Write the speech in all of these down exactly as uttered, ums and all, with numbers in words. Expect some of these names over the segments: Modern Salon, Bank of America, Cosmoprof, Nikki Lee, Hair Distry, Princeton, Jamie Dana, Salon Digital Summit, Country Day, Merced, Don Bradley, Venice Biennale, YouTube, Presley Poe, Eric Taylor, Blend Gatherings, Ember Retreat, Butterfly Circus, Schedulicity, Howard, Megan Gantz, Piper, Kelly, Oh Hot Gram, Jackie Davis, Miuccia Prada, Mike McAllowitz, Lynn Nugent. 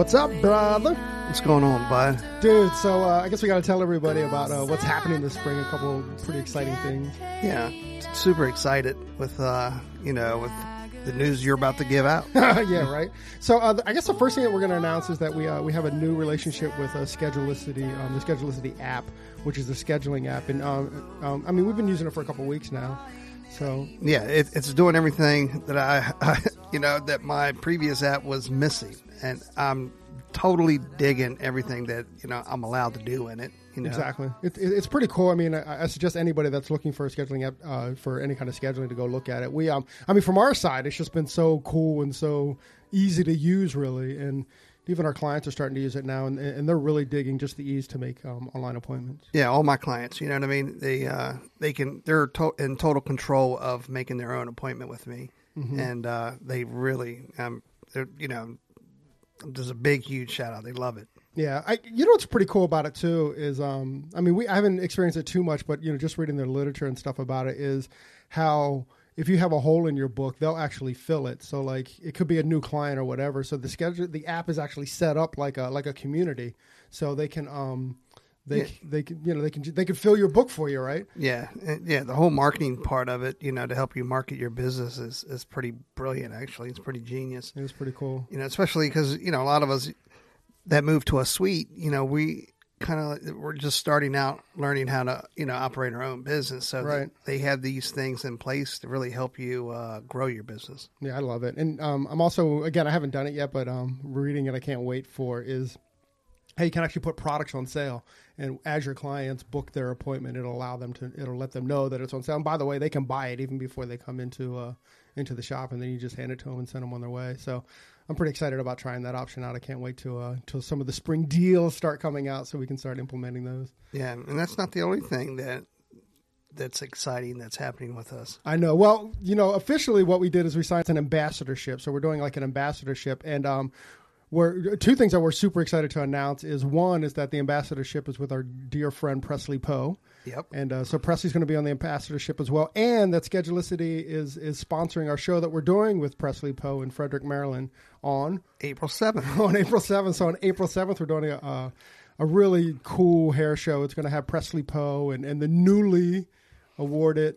What's up, brother? What's going on, bud? Dude, so uh, I guess we got to tell everybody about uh, what's happening this spring. A couple of pretty exciting things. Yeah, super excited with, uh, you know, with the news you're about to give out. Yeah, right. So uh, I guess the first thing that we're going to announce is that we uh, we have a new relationship with uh, Schedulicity, um, the Schedulicity app, which is the scheduling app. And um, um, I mean, we've been using it for a couple of weeks now. So yeah, it, it's doing everything that I, I, you know, that my previous app was missing, and I'm totally digging everything that, you know, I'm allowed to do in it. You know? Exactly, it, it, it's pretty cool. I mean, I, I suggest anybody that's looking for a scheduling app uh, for any kind of scheduling to go look at it. We, um, I mean, from our side, it's just been so cool and so easy to use, really, and even our clients are starting to use it now, and, and they're really digging just the ease to make um, online appointments. Yeah, all my clients, you know what I mean? They uh, they can they're to- in total control of making their own appointment with me, mm-hmm. and uh, they really, um, they're you know, there's a big huge shout out. They love it. Yeah, I you know what's pretty cool about it too is um I mean we I haven't experienced it too much, but you know just reading their literature and stuff about it is how. If you have a hole in your book, they'll actually fill it. So like it could be a new client or whatever. So the schedule, the app is actually set up like a like a community. So they can um they yeah. they can you know they can they can fill your book for you, right? Yeah, yeah. The whole marketing part of it, you know, to help you market your business is is pretty brilliant. Actually, it's pretty genius. It's pretty cool. You know, especially because you know a lot of us that move to a suite, you know, we. kind of we're just starting out learning how to you know operate our own business, so right. they, they have these things in place to really help you uh grow your business. Yeah, I love it. And um I'm also, again, I haven't done it yet, but um reading it, I can't wait for is hey, you can actually put products on sale, and as your clients book their appointment, it'll allow them to it'll let them know that it's on sale. And by the way, they can buy it even before they come into uh into the shop, and then you just hand it to them and send them on their way. So I'm pretty excited about trying that option out. I can't wait to uh, till some of the spring deals start coming out so we can start implementing those. Yeah, and that's not the only thing that that's exciting that's happening with us. I know. Well, you know, officially what we did is we signed an ambassadorship. So we're doing like an ambassadorship. And um, we're, two things that we're super excited to announce is one is that the ambassadorship is with our dear friend Presley Poe. Yep. And uh, so Presley's going to be on the ambassadorship as well. And that Schedulicity is is sponsoring our show that we're doing with Presley Poe in Frederick, Maryland on April seventh. On April seventh. So on April seventh, we're doing a, uh, a really cool hair show. It's going to have Presley Poe and, and the newly awarded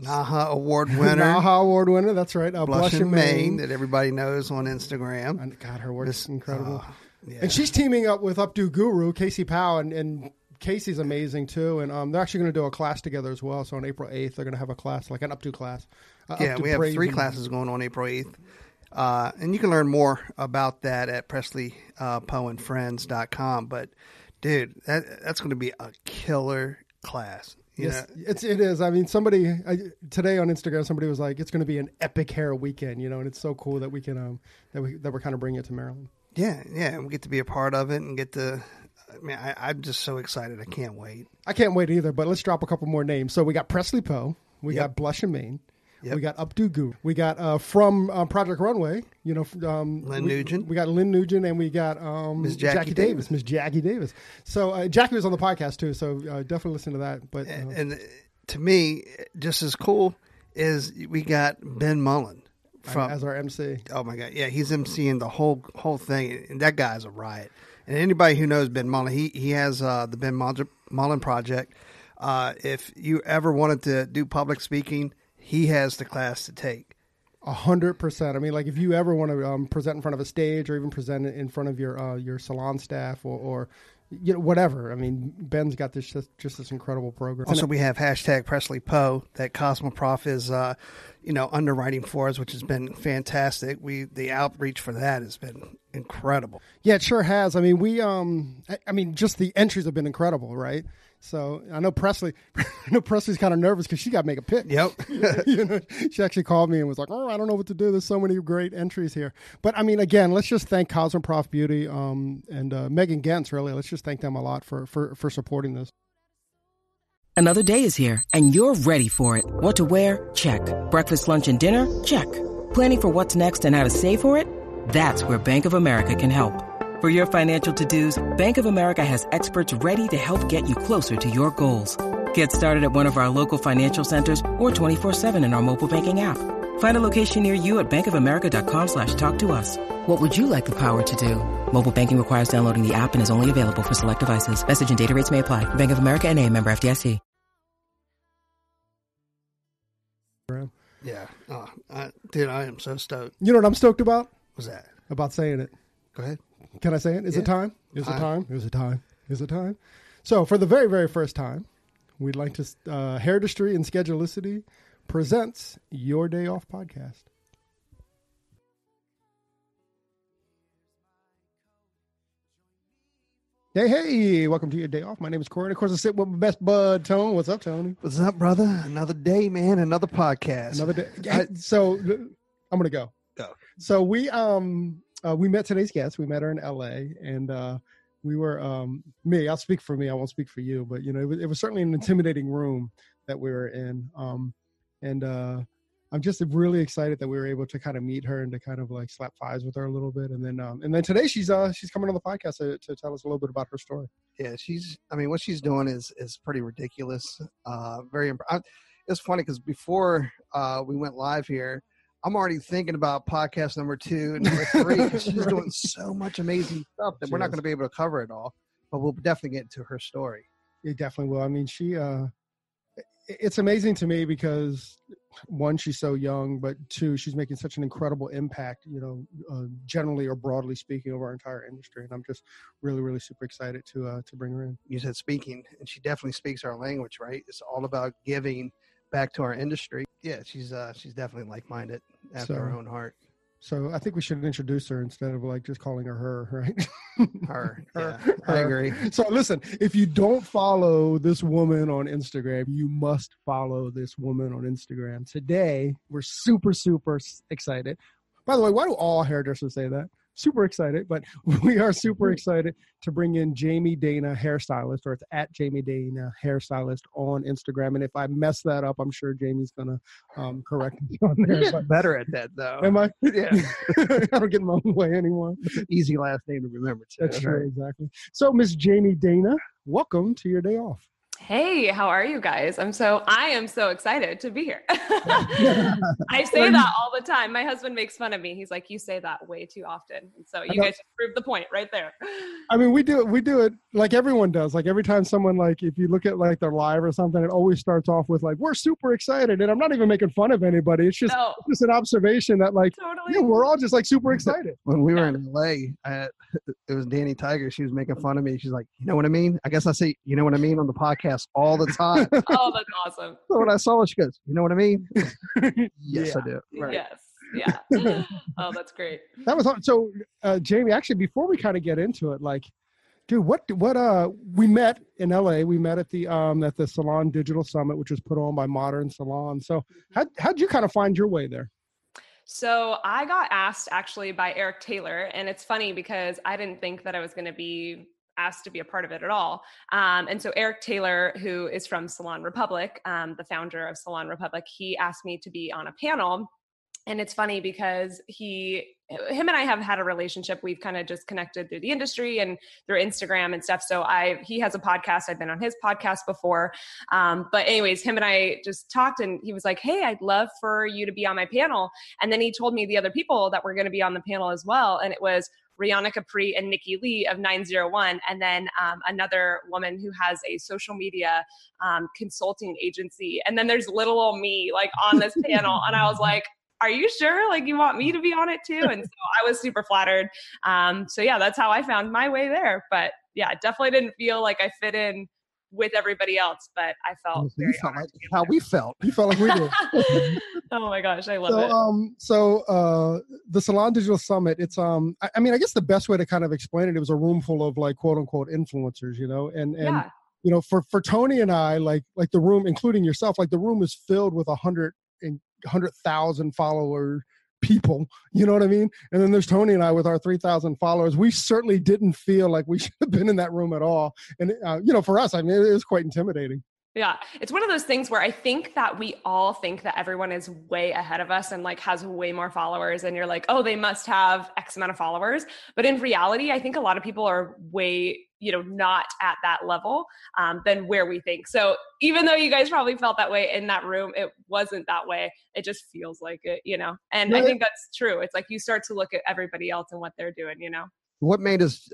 Naha Award winner. Naha Award winner. That's right. Uh, Blush Mane, Mane that everybody knows on Instagram. And God, her work this, is incredible. Uh, yeah. And she's teaming up with Updo Guru Casey Powell, and, and Casey's amazing too, and um, they're actually going to do a class together as well. So on April eighth, they're going to have a class, like an up-to class. Uh, yeah, up we have three classes going on April eighth. Uh, and you can learn more about that at presley poe and friends dot com. But, dude, that, that's going to be a killer class. You yes, know? It's, it is. I mean, somebody I, today on Instagram, somebody was like, it's going to be an epic hair weekend, you know, and it's so cool that we can, um, that, we, that we're kind of bringing it to Maryland. Yeah, yeah, we get to be a part of it and get to... I mean, I, I'm just so excited. I can't wait. I can't wait either, but let's drop a couple more names. So we got Presley Poe. We yep. got Blush Mane. Yep. We got Updo Guru. We got uh, from uh, Project Runway, you know. Um, Lynn we, Nugent. We got Lynn Nugent, and we got um, Miss Jackie, Jackie Davis. Davis. Miss Jackie Davis. So uh, Jackie was on the podcast, too, so uh, definitely listen to that. But uh, and, and to me, just as cool is we got Ben Mullen. From, as our M C. Oh, my God. Yeah, he's emceeing the whole whole thing, and that guy's a riot. And anybody who knows Ben Mullen, he, he has uh, the Ben Mullen Project. Uh, if you ever wanted to do public speaking, he has the class to take. A hundred percent. I mean, like if you ever want to um, present in front of a stage or even present in front of your uh, your salon staff or, or you know whatever. I mean, Ben's got this just, just this incredible program. Also, we have hashtag Presley Poe that Cosmoprof is uh, you know underwriting for us, which has been fantastic. We the outreach for that has been. Incredible. Yeah, it sure has. I mean, we, um, I, I mean, just the entries have been incredible, right? So I know Presley, I know Presley's kind of nervous because she got to make a pick. Yep. You know, she actually called me and was like, oh, I don't know what to do. There's so many great entries here. But I mean, again, let's just thank Cosmoprof Beauty um, and uh, Megan Gantz, really. Let's just thank them a lot for, for, for supporting this. Another day is here and you're ready for it. What to wear? Check. Breakfast, lunch, and dinner? Check. Planning for what's next and how to save for it? That's where Bank of America can help. For your financial to-dos, Bank of America has experts ready to help get you closer to your goals. Get started at one of our local financial centers or twenty-four seven in our mobile banking app. Find a location near you at bankofamerica.com slash talk to us. What would you like the power to do? Mobile banking requires downloading the app and is only available for select devices. Message and data rates may apply. Bank of America N A, member F D I C. Yeah. Uh, I, dude, I am so stoked. You know what I'm stoked about? What's that? About saying it. Go ahead. Can I say it? Is yeah. it time? Is it time? Is it time? Is it time? So for the very, very first time, we'd like to, uh, Hair Distry and Schedulicity presents Your Day Off Podcast. Hey, hey, welcome to Your Day Off. My name is Corey. And of course, I sit with my best bud, Tony. What's up, Tony? What's up, brother? Another day, man. Another podcast. Another day. I, so I'm going to go. Go. So we um uh, we met today's guest. We met her in L A. And uh, we were, um me, I'll speak for me. I won't speak for you. But, you know, it was, it was certainly an intimidating room that we were in. Um, and uh, I'm just really excited that we were able to kind of meet her and to kind of like slap fives with her a little bit. And then, um, and then today she's, uh, she's coming on the podcast to, to tell us a little bit about her story. Yeah. She's, I mean, what she's doing is, is pretty ridiculous. Uh, very, imp- I, it's funny because before, uh, we went live here, I'm already thinking about podcast number two and number three. She's right. doing so much amazing stuff that she we're not going to be able to cover it all, but we'll definitely get into her story. It definitely will. I mean, she, uh, it's amazing to me because one, she's so young, but two, she's making such an incredible impact, you know, uh, generally or broadly speaking of our entire industry. And I'm just really, really super excited to, uh, to bring her in. You said speaking, and she definitely speaks our language, right? It's all about giving back to our industry. Yeah. She's, uh, she's definitely like-minded after so, her own heart. So I think we should introduce her instead of like just calling her her, right? Her, her, yeah, her. I agree. So listen, if you don't follow this woman on Instagram, you must follow this woman on Instagram. Today, we're super, super excited. By the way, why do all hairdressers say that? Super excited, but we are super excited to bring in Jamie Dana Hairstylist, or it's at Jamie Dana Hairstylist on Instagram. And if I mess that up, I'm sure Jamie's gonna um, correct me on there. You're better at that though. Am I? Yeah, I don't get in my own way anymore. It's an easy last name to remember too. That's true, right? Exactly. So, Miss Jamie Dana, welcome to Your Day Off. Hey, how are you guys? I'm so, I am so excited to be here. I say that all the time. My husband makes fun of me. He's like, you say that way too often. And so you guys prove the point right there. I mean, we do it, we do it like everyone does. Like every time someone, like, if you look at like their live or something, it always starts off with like, we're super excited. And I'm not even making fun of anybody. It's just, no. It's just an observation that like, totally. Yeah, we're all just like super excited. When we were in L A, I, it was Danny Tiger. She was making fun of me. She's like, you know what I mean? I guess I say, you know what I mean on the podcast all the time. Oh, that's awesome. So when I saw it, she goes, you know what I mean? Yes, yeah. I do. Right. Yes. Yeah. Oh, that's great. That was awesome. So, uh, Jamie, actually, before we kind of get into it, like, dude, what, what, uh, we met in L A, we met at the, um, at the Salon Digital Summit, which was put on by Modern Salon. So how, how'd you kind of find your way there? So I got asked actually by Eric Taylor, and it's funny because I didn't think that I was going to be asked to be a part of it at all. Um, and so Eric Taylor, who is from Salon Republic, um, the founder of Salon Republic, he asked me to be on a panel. And it's funny because he, him and I have had a relationship. We've kind of just connected through the industry and through Instagram and stuff. So I, he has a podcast. I've been on his podcast before. Um, but anyways, him and I just talked and he was like, hey, I'd love for you to be on my panel. And then he told me the other people that were going to be on the panel as well. And it was Rihanna Capri and Nikki Lee of nine oh one. And then um, another woman who has a social media um, consulting agency. And then there's little old me like on this panel. And I was like, are you sure? Like you want me to be on it too? And so I was super flattered. Um, so yeah, that's how I found my way there. But yeah, definitely didn't feel like I fit in with everybody else, but I felt, very felt like how there. we felt. You felt like we did. Oh my gosh, I love so, it. Um, so uh, the Salon Digital Summit, it's, um, I, I mean, I guess the best way to kind of explain it, it was a room full of like, quote unquote, influencers, you know, and, and yeah. you know, for, for Tony and I, like, like the room, including yourself, like the room is filled with a hundred and hundred thousand follower people, you know what I mean? And then there's Tony and I with our three thousand followers. We certainly didn't feel like we should have been in that room at all. And, uh, you know, for us, I mean, it was quite intimidating. Yeah. It's one of those things where I think that we all think that everyone is way ahead of us and like has way more followers, and you're like, oh, they must have X amount of followers. But in reality, I think a lot of people are way, you know, not at that level um, than where we think. So even though you guys probably felt that way in that room, it wasn't that way. It just feels like it, you know, and really? I think that's true. It's like you start to look at everybody else and what they're doing, you know. What made us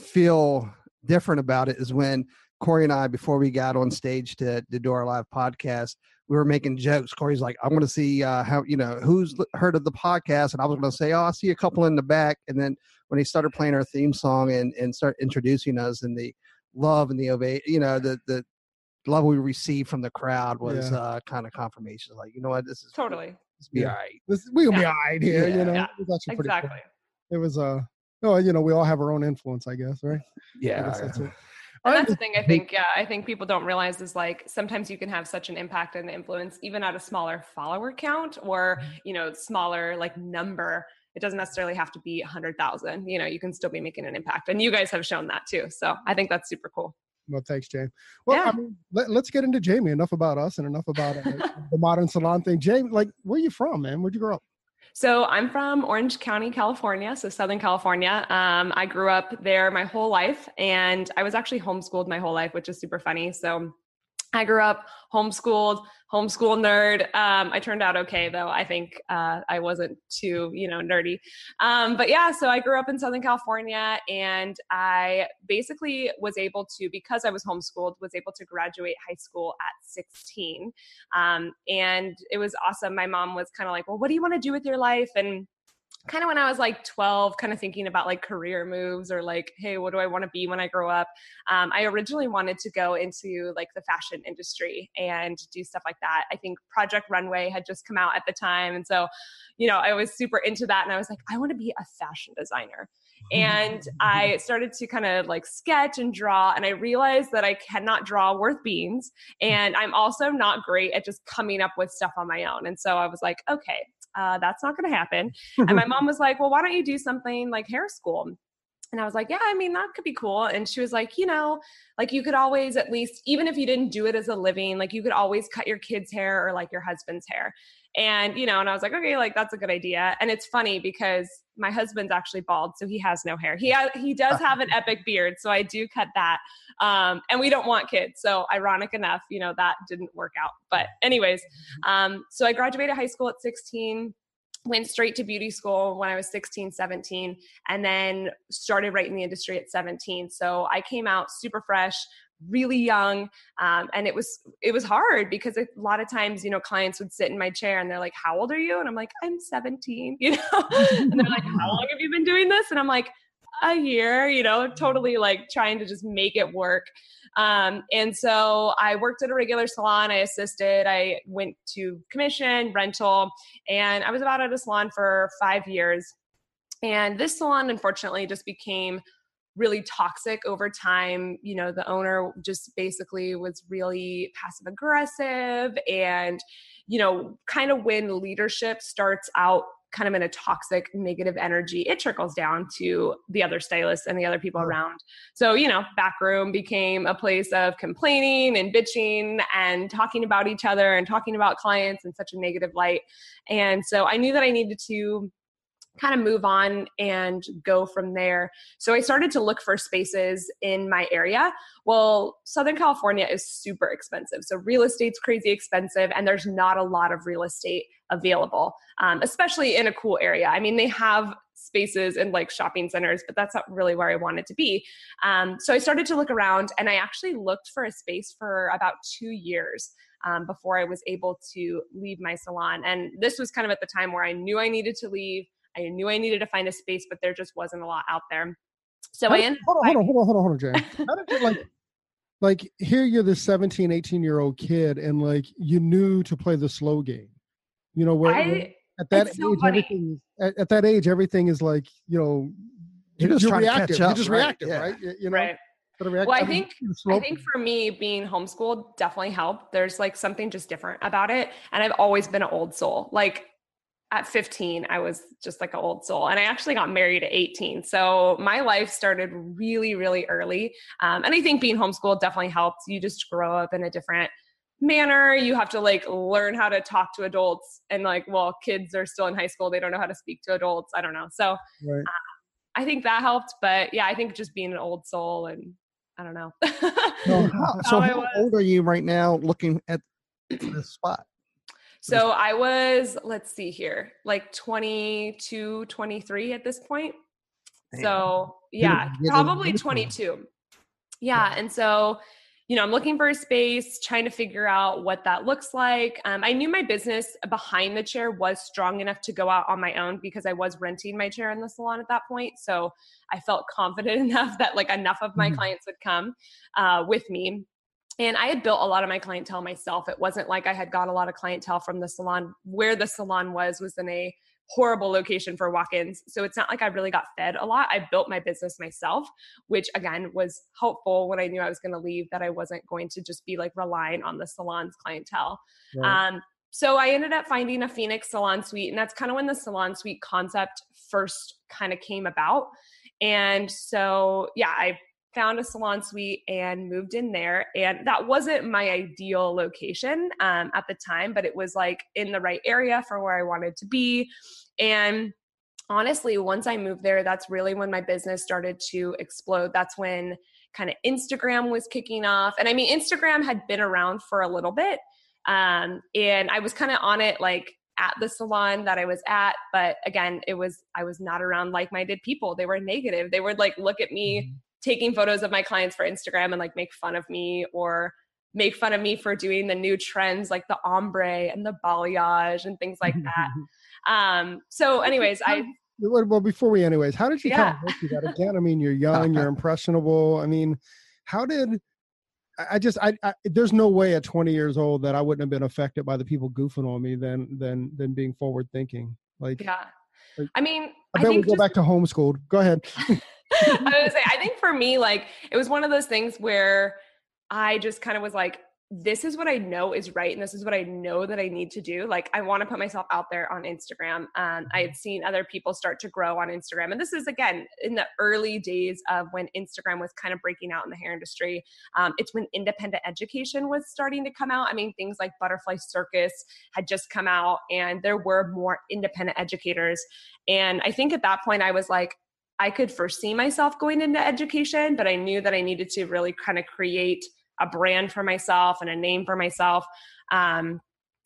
feel different about it is when Corey and I, before we got on stage to, to do our live podcast, we were making jokes. Corey's like, I want to see uh, how, you know, who's heard of the podcast. And I was going to say, oh, I see a couple in the back. And then when he started playing our theme song and, and start introducing us, and the love and the obey, you know, the, the love we received from the crowd was yeah. uh, kind of confirmation. Like, you know what, this is totally, cool. This will be yeah. all right. This, we'll yeah. be all right here. Yeah. You know, yeah. it was actually exactly. pretty cool. It was, uh, oh, you know, we all have our own influence, I guess. Right. Yeah. I guess that's it. And that's the thing I think, yeah, I think people don't realize is like, sometimes you can have such an impact and influence even at a smaller follower count or, you know, smaller like number. It doesn't necessarily have to be a hundred thousand, you know, you can still be making an impact, and you guys have shown that too. So I think that's super cool. Well, thanks, Jamie. Well, yeah. I mean, let, let's get into Jamie. Enough about us and enough about uh, the Modern Salon thing. Jamie, like, where you from, man? Where'd you grow up? So I'm from Orange County, California, so Southern California. Um, I grew up there my whole life, and I was actually homeschooled my whole life, which is super funny. So I grew up homeschooled, homeschool nerd. Um, I turned out okay, though. I think uh, I wasn't too, you know, nerdy. Um, but yeah, so I grew up in Southern California, and I basically was able to, because I was homeschooled, was able to graduate high school at sixteen. Um, and it was awesome. My mom was kind of like, well, what do you want to do with your life? And kind of when I was like twelve, kind of thinking about like career moves or like, hey, what do I want to be when I grow up? Um, I originally wanted to go into like the fashion industry and do stuff like that. I think Project Runway had just come out at the time. And so, you know, I was super into that. And I was like, I want to be a fashion designer. And I started to kind of like sketch and draw. And I realized that I cannot draw worth beans. And I'm also not great at just coming up with stuff on my own. And so I was like, okay, Uh, that's not going to happen. And my mom was like, well, why don't you do something like hair school? And I was like, yeah, I mean, that could be cool. And she was like, you know, like you could always, at least, even if you didn't do it as a living, like you could always cut your kid's hair or like your husband's hair. And, you know, and I was like, okay, like that's a good idea. And it's funny because my husband's actually bald, so he has no hair. He has, he does have an epic beard, so I do cut that. Um, and we don't want kids, so ironic enough, you know, that didn't work out. But anyways, um, so I graduated high school at sixteen, went straight to beauty school when I was sixteen, seventeen, and then started right in the industry at seventeen. So I came out super fresh, really young. Um, and it was, it was hard because a lot of times, you know, clients would sit in my chair and they're like, how old are you? And I'm like, I'm seventeen, you know, and they're like, how long have you been doing this? And I'm like, a year, you know, totally like trying to just make it work. Um, and so I worked at a regular salon. I assisted, I went to commission, rental, and I was about at a salon for five years. And this salon, unfortunately, just became really toxic over time. You know, the owner just basically was really passive aggressive, and, you know, kind of when leadership starts out kind of in a toxic, negative energy, it trickles down to the other stylists and the other people around. So, you know, backroom became a place of complaining and bitching and talking about each other and talking about clients in such a negative light. And so I knew that I needed to kind of move on and go from there. So I started to look for spaces in my area. Well, Southern California is super expensive. So real estate's crazy expensive, and there's not a lot of real estate available, um, especially in a cool area. I mean, they have spaces in like shopping centers, but that's not really where I wanted to be. Um, so I started to look around, and I actually looked for a space for about two years um, before I was able to leave my salon. And this was kind of at the time where I knew I needed to leave. I knew I needed to find a space, but there just wasn't a lot out there. So did, I ended hold on, hold on, hold on, hold on, hold on, Jay. How did you like, like here you're this seventeen, eighteen year old kid, and like you knew to play the slow game, you know, where, I, where at that so age, funny. everything at, at that age, everything is like, you know, you're, you're just you're reactive, up, you're just right? reactive, yeah. right? You, you know? Right. Well, I think I think for me, being homeschooled definitely helped. There's like something just different about it. And I've always been an old soul. Like, at fifteen, I was just like an old soul. And I actually got married at eighteen. So my life started really, really early. Um, and I think being homeschooled definitely helped. You just grow up in a different manner. You have to like learn how to talk to adults, and like, well, kids are still in high school. They don't know how to speak to adults. I don't know. So right. uh, I think that helped, but yeah, I think just being an old soul, and I don't know. Well, how, so how, how old are you right now looking at this spot? So I was, let's see here, like twenty-two, twenty-three at this point. Damn. So yeah, probably twenty-two. Yeah. And so, you know, I'm looking for a space, trying to figure out what that looks like. Um, I knew my business behind the chair was strong enough to go out on my own because I was renting my chair in the salon at that point. So I felt confident enough that like enough of my mm-hmm. clients would come uh, with me. And I had built a lot of my clientele myself. It wasn't like I had got a lot of clientele from the salon. Where the salon was, was in a horrible location for walk-ins. So it's not like I really got fed a lot. I built my business myself, which again was helpful when I knew I was going to leave, that I wasn't going to just be like relying on the salon's clientele. Right. Um, so I ended up finding a Phoenix salon suite, and that's kind of when the salon suite concept first kind of came about. And so, yeah, I found a salon suite and moved in there. And that wasn't my ideal location um, at the time, but it was like in the right area for where I wanted to be. And honestly, once I moved there, that's really when my business started to explode. That's when kind of Instagram was kicking off. And I mean, Instagram had been around for a little bit. Um, and I was kind of on it like at the salon that I was at. But again, it was, I was not around like-minded people. They were negative. They would like look at me mm-hmm. taking photos of my clients for Instagram and like make fun of me, or make fun of me for doing the new trends, like the ombre and the balayage and things like that. Um, so anyways, I, well, before we anyways, how did you yeah. kind of work that again? I mean, you're young, you're impressionable. I mean, how did, I just, I, I, there's no way at twenty years old that I wouldn't have been affected by the people goofing on me than, than, than being forward thinking. Like, yeah. like I mean, I, I bet we'll go just, back to homeschooled. Go ahead. I was gonna say, I think for me, like, it was one of those things where I just kind of was like, this is what I know is right. And this is what I know that I need to do. Like, I want to put myself out there on Instagram. Um, I had seen other people start to grow on Instagram. And this is, again, in the early days of when Instagram was kind of breaking out in the hair industry. Um, it's when independent education was starting to come out. I mean, things like Butterfly Circus had just come out, and there were more independent educators. And I think at that point I was like, I could foresee myself going into education, but I knew that I needed to really kind of create a brand for myself and a name for myself. Um,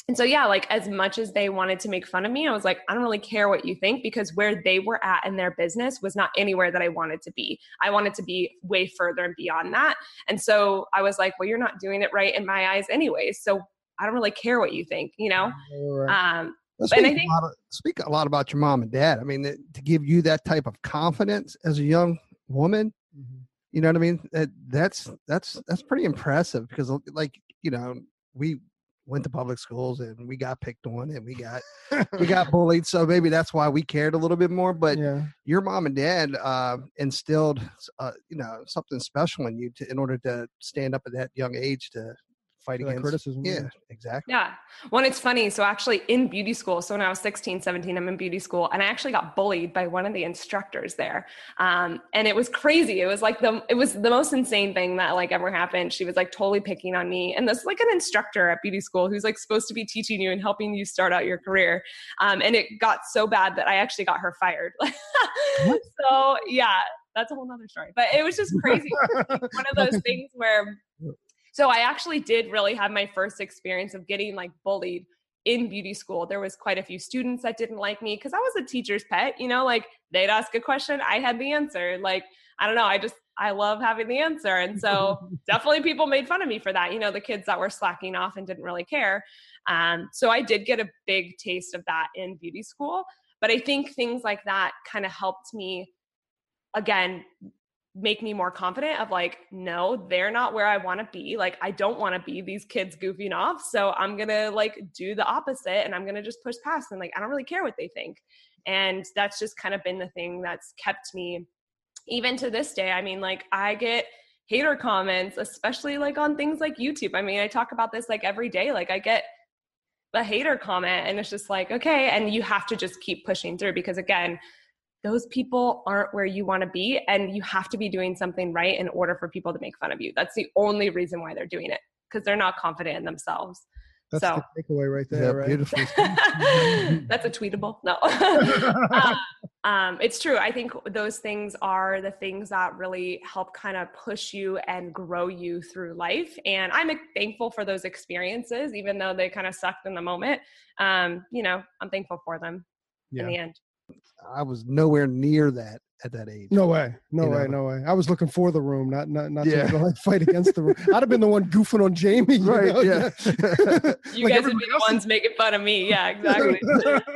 and so, yeah, like as much as they wanted to make fun of me, I was like, I don't really care what you think, because where they were at in their business was not anywhere that I wanted to be. I wanted to be way further and beyond that. And so I was like, well, you're not doing it right in my eyes anyways. So I don't really care what you think, you know? Right. Um, Well, speak, and I think, a lot of, speak a lot about your mom and dad. I mean, th- to give you that type of confidence as a young woman, mm-hmm. you know what I mean? That, that's that's that's pretty impressive, because, like, you know, we went to public schools and we got picked on and we got we got bullied. So maybe that's why we cared a little bit more. But yeah. your mom and dad uh, instilled, uh, you know, something special in you to, in order to stand up at that young age to fight against criticism. Yeah, exactly. Yeah. Well, it's funny. So actually in beauty school, so when I was sixteen, seventeen, I'm in beauty school, and I actually got bullied by one of the instructors there. Um, and it was crazy. It was like the, it was the most insane thing that like ever happened. She was like totally picking on me. And this is like an instructor at beauty school who's like supposed to be teaching you and helping you start out your career. Um, and it got so bad that I actually got her fired. So yeah, that's a whole nother story, but it was just crazy. One of those things where, so I actually did really have my first experience of getting like bullied in beauty school. There was quite a few students that didn't like me because I was a teacher's pet, you know, like they'd ask a question, I had the answer. Like, I don't know, I just, I love having the answer. And so definitely people made fun of me for that. You know, the kids that were slacking off and didn't really care. Um, so I did get a big taste of that in beauty school. But I think things like that kind of helped me, again, make me more confident of like, no, they're not where I want to be. Like, I don't want to be these kids goofing off. So I'm going to like do the opposite, and I'm going to just push past and like, I don't really care what they think. And that's just kind of been the thing that's kept me even to this day. I mean, like I get hater comments, especially like on things like YouTube. I mean, I talk about this like every day. Like I get a hater comment, and it's just like, okay, and you have to just keep pushing through, because again, those people aren't where you want to be, and you have to be doing something right in order for people to make fun of you. That's the only reason why they're doing it, because they're not confident in themselves. That's so, the takeaway right there, yeah, right? Beautiful. That's a tweetable. No. um, um, it's true. I think those things are the things that really help kind of push you and grow you through life. And I'm thankful for those experiences, even though they kind of sucked in the moment. Um, you know, I'm thankful for them yeah. in the end. I was nowhere near that at that age. No way. No you way. Know? No way. I was looking for the room, not not not yeah. to like fight against the room. I'd have been the one goofing on Jamie. Right. Know? Yeah. You like guys would be the ones is... making fun of me. Yeah, exactly.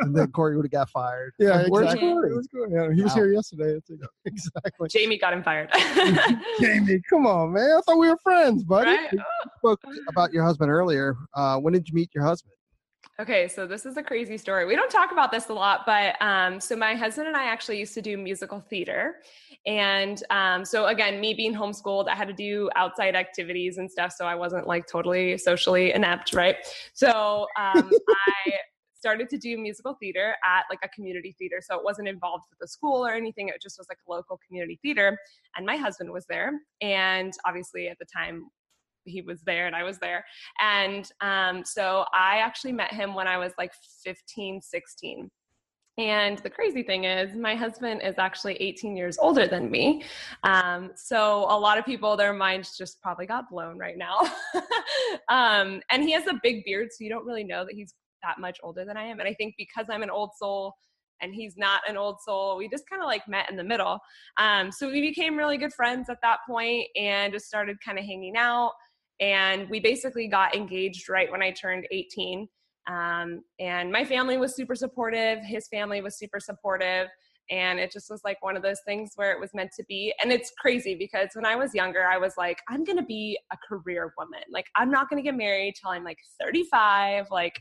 And then Corey would have got fired. Yeah, like, exactly. Where's Corey? Where's Corey? Yeah, he was wow. here yesterday. Exactly. Jamie got him fired. Jamie, come on, man. I thought we were friends, buddy. Right? You spoke about your husband earlier. Uh, when did you meet your husband? Okay, so this is a crazy story. We don't talk about this a lot, but um, so my husband and I actually used to do musical theater. And um, so again, me being homeschooled, I had to do outside activities and stuff. So I wasn't like totally socially inept, right? So um, I started to do musical theater at like a community theater. So it wasn't involved with the school or anything. It just was like a local community theater. And my husband was there. And obviously at the time, he was there and I was there. And um, so I actually met him when I was like fifteen, sixteen. And the crazy thing is my husband is actually eighteen years older than me. Um, so a lot of people, their minds just probably got blown right now. um, and he has a big beard, so you don't really know that he's that much older than I am. And I think because I'm an old soul and he's not an old soul, we just kind of like met in the middle. Um, so we became really good friends at that point and just started kind of hanging out. And we basically got engaged right when I turned eighteen. Um, and my family was super supportive. His family was super supportive. And it just was like one of those things where it was meant to be. And it's crazy because when I was younger, I was like, I'm going to be a career woman. Like, I'm not going to get married till I'm like thirty-five. Like,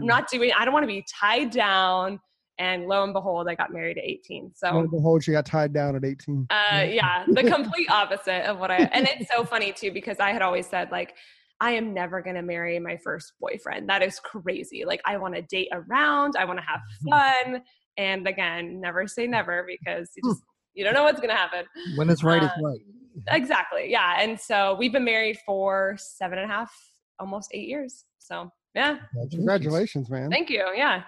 I'm not doing, I don't want to be tied down. And lo and behold, I got married at eighteen. So lo and behold, she got tied down at eighteen. Uh, yeah, the complete opposite of what I, and it's so funny too, because I had always said like, I am never going to marry my first boyfriend. That is crazy. Like, I want to date around. I want to have fun. And again, never say never, because you just, you don't know what's going to happen. When it's right, uh, it's right. Exactly. Yeah. And so we've been married for seven and a half, almost eight years. So yeah. Congratulations, man. Thank you. Yeah.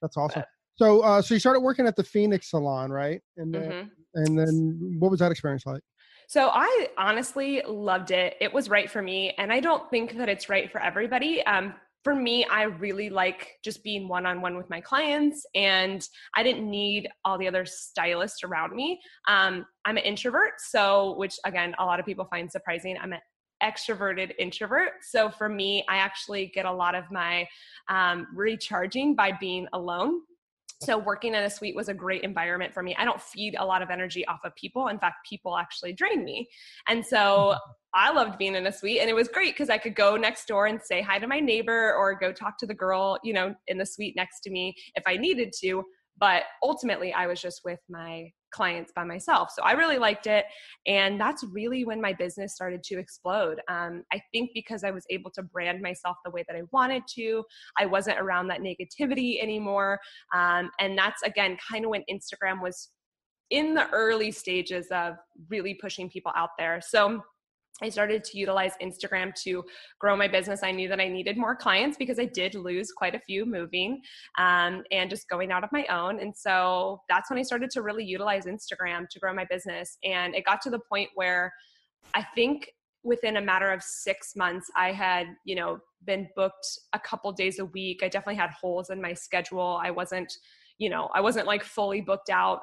That's awesome. But, So, uh, so you started working at the Phoenix Salon, right? And then, mm-hmm. and then what was that experience like? So I honestly loved it. It was right for me. And I don't think that it's right for everybody. Um, for me, I really like just being one-on-one with my clients, and I didn't need all the other stylists around me. Um, I'm an introvert. So, which again, a lot of people find surprising. I'm an extroverted introvert. So for me, I actually get a lot of my, um, recharging by being alone. So working in a suite was a great environment for me. I don't feed a lot of energy off of people. In fact, people actually drain me. And so I loved being in a suite, and it was great because I could go next door and say hi to my neighbor or go talk to the girl, you know, in the suite next to me if I needed to. But ultimately I was just with my clients by myself. So I really liked it. And that's really when my business started to explode. Um, I think because I was able to brand myself the way that I wanted to, I wasn't around that negativity anymore. Um, and that's, again, kind of when Instagram was in the early stages of really pushing people out there. So I started to utilize Instagram to grow my business. I knew that I needed more clients because I did lose quite a few moving um, and just going out of my own. And so that's when I started to really utilize Instagram to grow my business. And it got to the point where I think within a matter of six months, I had, you know, been booked a couple days a week. I definitely had holes in my schedule. I wasn't, you know, I wasn't like fully booked out.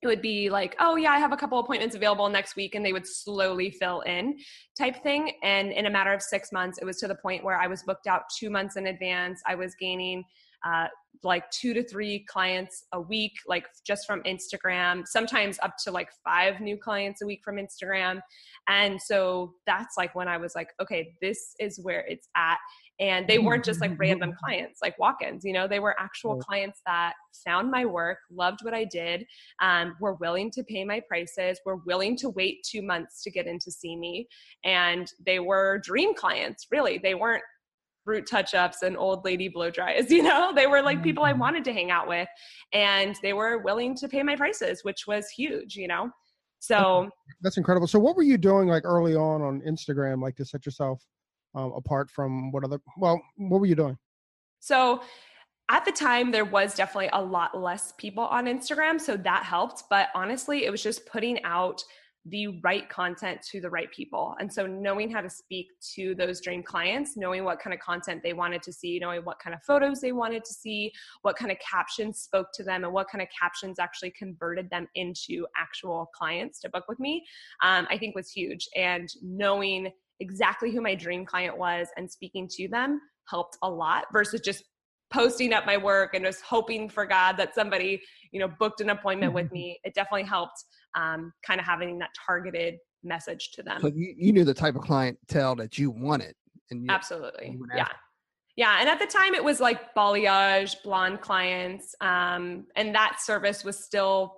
It would be like, oh yeah, I have a couple appointments available next week, and they would slowly fill in type thing. And in a matter of six months, it was to the point where I was booked out two months in advance. I was gaining uh, like two to three clients a week, like just from Instagram, sometimes up to like five new clients a week from Instagram. And so that's like when I was like, okay, this is where it's at. And they weren't just like random clients, like walk-ins, you know, they were actual clients that found my work, loved what I did, um, were willing to pay my prices, were willing to wait two months to get in to see me. And they were dream clients, really. They weren't root touch-ups and old lady blow dries, you know, they were like people I wanted to hang out with, and they were willing to pay my prices, which was huge, you know? So that's incredible. So what were you doing like early on on Instagram, like to set yourself um, apart from what other, well, what were you doing? So at the time, there was definitely a lot less people on Instagram, so that helped. But honestly, it was just putting out the right content to the right people. And so knowing how to speak to those dream clients, knowing what kind of content they wanted to see, knowing what kind of photos they wanted to see, what kind of captions spoke to them, and what kind of captions actually converted them into actual clients to book with me, um, I think was huge. And knowing exactly who my dream client was and speaking to them helped a lot versus just posting up my work and just hoping for God that somebody, you know, booked an appointment with me. It definitely helped um, kind of having that targeted message to them. So you, you knew the type of clientele that you wanted. And you, Absolutely. You yeah. Yeah. And at the time it was like balayage, blonde clients. Um, and that service was still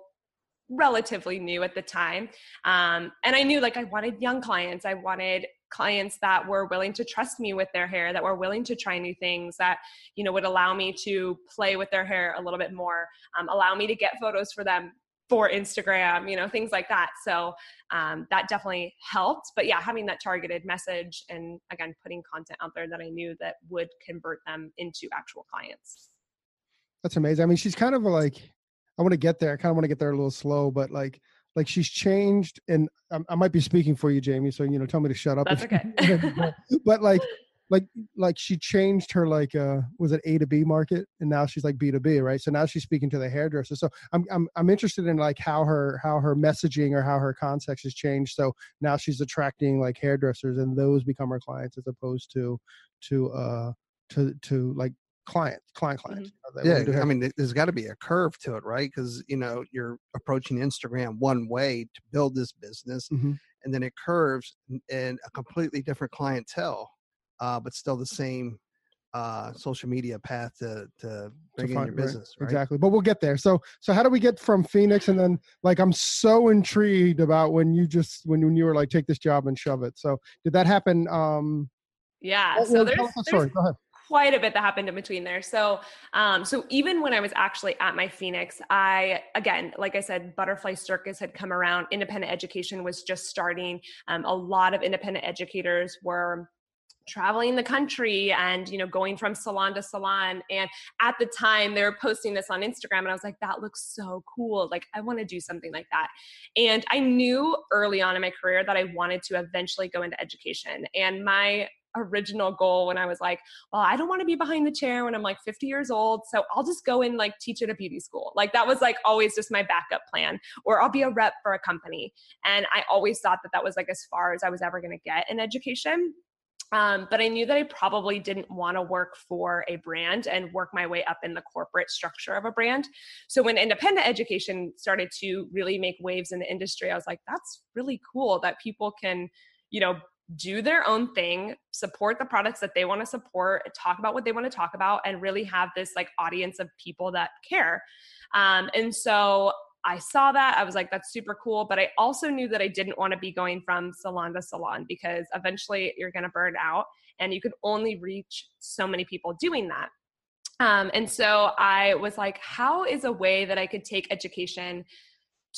relatively new at the time. Um, and I knew like I wanted young clients. I wanted clients that were willing to trust me with their hair, that were willing to try new things, that, you know, would allow me to play with their hair a little bit more, um, allow me to get photos for them for Instagram, you know, things like that. So um, that definitely helped. But yeah, having that targeted message and again, putting content out there that I knew that would convert them into actual clients. That's amazing. I mean, she's kind of like, I want to get there. I kind of want to get there a little slow, but like, Like she's changed, and I might be speaking for you, Jamie. So, you know, tell me to shut up. That's okay. But like, like, like she changed her, like, uh, was it A to B market? And now she's like B to B, right? So now she's speaking to the hairdresser. So I'm, I'm, I'm interested in like how her, how her messaging or how her context has changed. So now she's attracting like hairdressers, and those become her clients as opposed to, to, uh, to, to like client, client, client. Mm-hmm. Yeah, I mean, there's got to be a curve to it, right? Because, you know, you're approaching Instagram one way to build this business, mm-hmm. and then it curves in a completely different clientele, uh, but still the same uh, social media path to to bring to find, in your business. Right? Right? Exactly, but we'll get there. So, so how do we get from Phoenix, and then like I'm so intrigued about when you just when, when you were like take this job and shove it. So, did that happen? Um, yeah. Oh, so well, there's, tell us the story. There's Go ahead. Quite a bit that happened in between there. So, um, so even when I was actually at my Phoenix, I, again, like I said, Butterfly Circus had come around. Independent education was just starting. Um, a lot of independent educators were traveling the country and, you know, going from salon to salon. And at the time they were posting this on Instagram, and I was like, that looks so cool. Like, I want to do something like that. And I knew early on in my career that I wanted to eventually go into education. And my original goal when I was like, well, I don't want to be behind the chair when I'm like fifty years old. So I'll just go and like teach at a beauty school. Like that was like always just my backup plan, or I'll be a rep for a company. And I always thought that that was like as far as I was ever going to get in education. Um, but I knew that I probably didn't want to work for a brand and work my way up in the corporate structure of a brand. So when independent education started to really make waves in the industry, I was like, that's really cool that people can, you know, do their own thing, support the products that they want to support, talk about what they want to talk about, and really have this like audience of people that care. Um, and so I saw that. I was like, that's super cool. But I also knew that I didn't want to be going from salon to salon, because eventually you're going to burn out and you can only reach so many people doing that. Um, and so I was like, how is a way that I could take education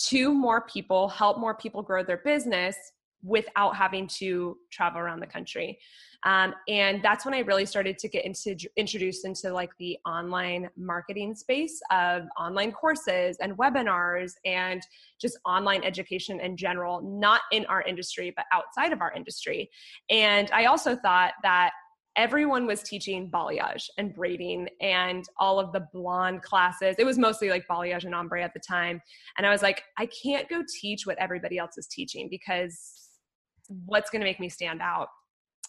to more people, help more people grow their business, without having to travel around the country. Um, and that's when I really started to get into, introduced into like the online marketing space of online courses and webinars and just online education in general, not in our industry, but outside of our industry. And I also thought that everyone was teaching balayage and braiding and all of the blonde classes. It was mostly like balayage and ombre at the time. And I was like, I can't go teach what everybody else is teaching, because what's going to make me stand out?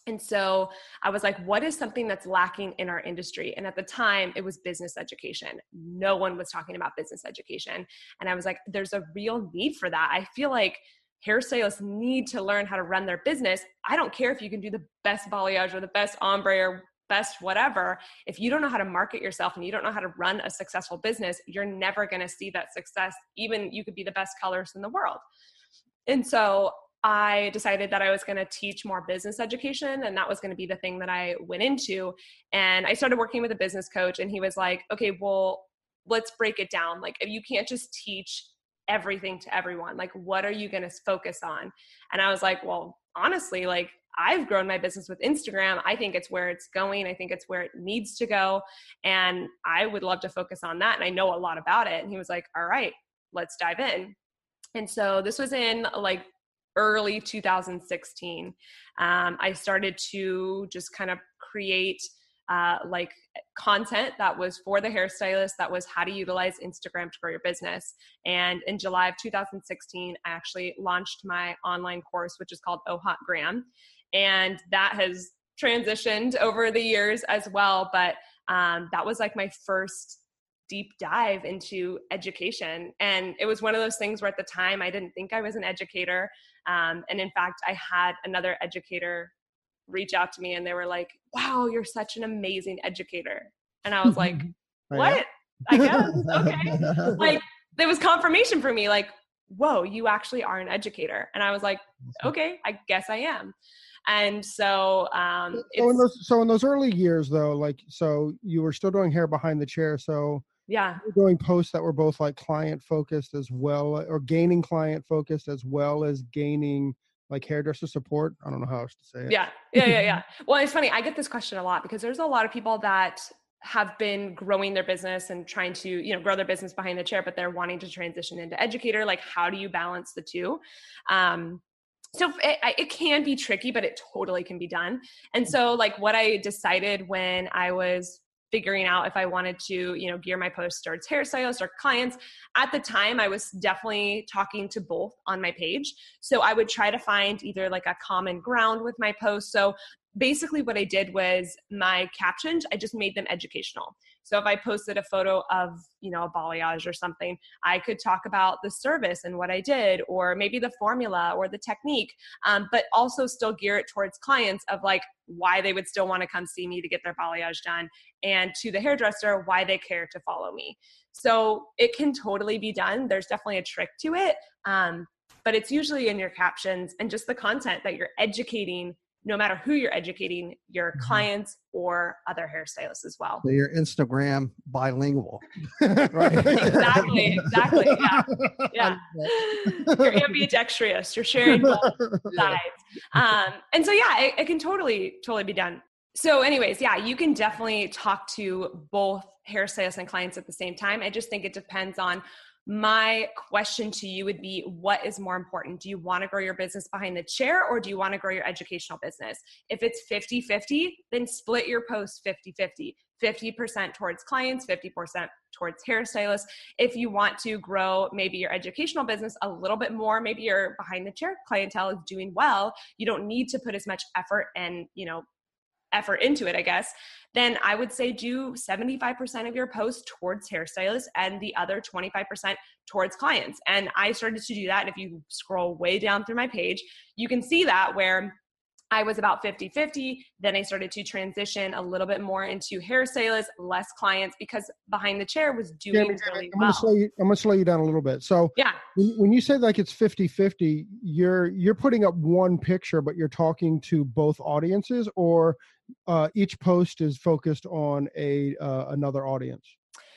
And so I was like, what is something that's lacking in our industry? And at the time, it was business education. No one was talking about business education. And I was like, there's a real need for that. I feel like hairstylists need to learn how to run their business. I don't care if you can do the best balayage or the best ombre or best whatever. If you don't know how to market yourself and you don't know how to run a successful business, you're never going to see that success. Even you could be the best colorist in the world. And so I decided that I was going to teach more business education, and that was going to be the thing that I went into. And I started working with a business coach, and he was like, okay, well, let's break it down. Like, you can't just teach everything to everyone. Like, what are you going to focus on? And I was like, well, honestly, like, I've grown my business with Instagram. I think it's where it's going. I think it's where it needs to go. And I would love to focus on that. And I know a lot about it. And he was like, all right, let's dive in. And so this was in like early two thousand sixteen. Um, I started to just kind of create uh, like content that was for the hairstylist, that was how to utilize Instagram to grow your business. And in July of two thousand sixteen, I actually launched my online course, which is called Oh Hot Gram. And that has transitioned over the years as well. But um, that was like my first deep dive into education. And it was one of those things where at the time, I didn't think I was an educator. Um, and in fact, I had another educator reach out to me, and they were like, wow, you're such an amazing educator. And I was like, what? I guess. Okay. Like, there was confirmation for me, like, whoa, you actually are an educator. And I was like, okay, I guess I am. And so, um, so, in those, so in those early years though, like, so you were still doing hair behind the chair. So yeah, you were doing posts that were both like client focused as well, or gaining client focused as well as gaining like hairdresser support. I don't know how else to say it. Yeah. Yeah. Yeah. Yeah. Well, it's funny. I get this question a lot because there's a lot of people that have been growing their business and trying to, you know, grow their business behind the chair, but they're wanting to transition into educator. Like, how do you balance the two? Um, So it, it can be tricky, but it totally can be done. And so like what I decided when I was figuring out if I wanted to, you know, gear my posts towards hairstylists or clients, at the time I was definitely talking to both on my page. So I would try to find either like a common ground with my posts. So basically what I did was my captions, I just made them educational. So if I posted a photo of, you know, a balayage or something, I could talk about the service and what I did, or maybe the formula or the technique, um, but also still gear it towards clients of like why they would still want to come see me to get their balayage done, and to the hairdresser, why they care to follow me. So it can totally be done. There's definitely a trick to it, um, but it's usually in your captions and just the content that you're educating, no matter who you're educating, your clients or other hairstylists as well. So your Instagram bilingual, right? Exactly, exactly, yeah, yeah. You're ambidextrous, you're sharing both sides. Um, and so yeah, it, it can totally, totally be done. So anyways, yeah, you can definitely talk to both hairstylists and clients at the same time. I just think it depends on. My question to you would be, what is more important? Do you want to grow your business behind the chair, or do you want to grow your educational business? If it's fifty-fifty, then split your posts fifty-fifty, fifty percent towards clients, fifty percent towards hairstylists. If you want to grow maybe your educational business a little bit more, maybe your behind the chair clientele is doing well, you don't need to put as much effort and, you know, effort into it, I guess, then I would say do seventy-five percent of your posts towards hairstylists and the other twenty-five percent towards clients. And I started to do that. And if you scroll way down through my page, you can see that where I was about fifty-fifty. Then I started to transition a little bit more into hairstylists, less clients, because behind the chair was doing yeah, I mean, really I'm well. Gonna slow you, I'm going to slow you down a little bit. So yeah. When you say like it's fifty-fifty, you're, you're putting up one picture, but you're talking to both audiences, or uh, each post is focused on a, uh, another audience?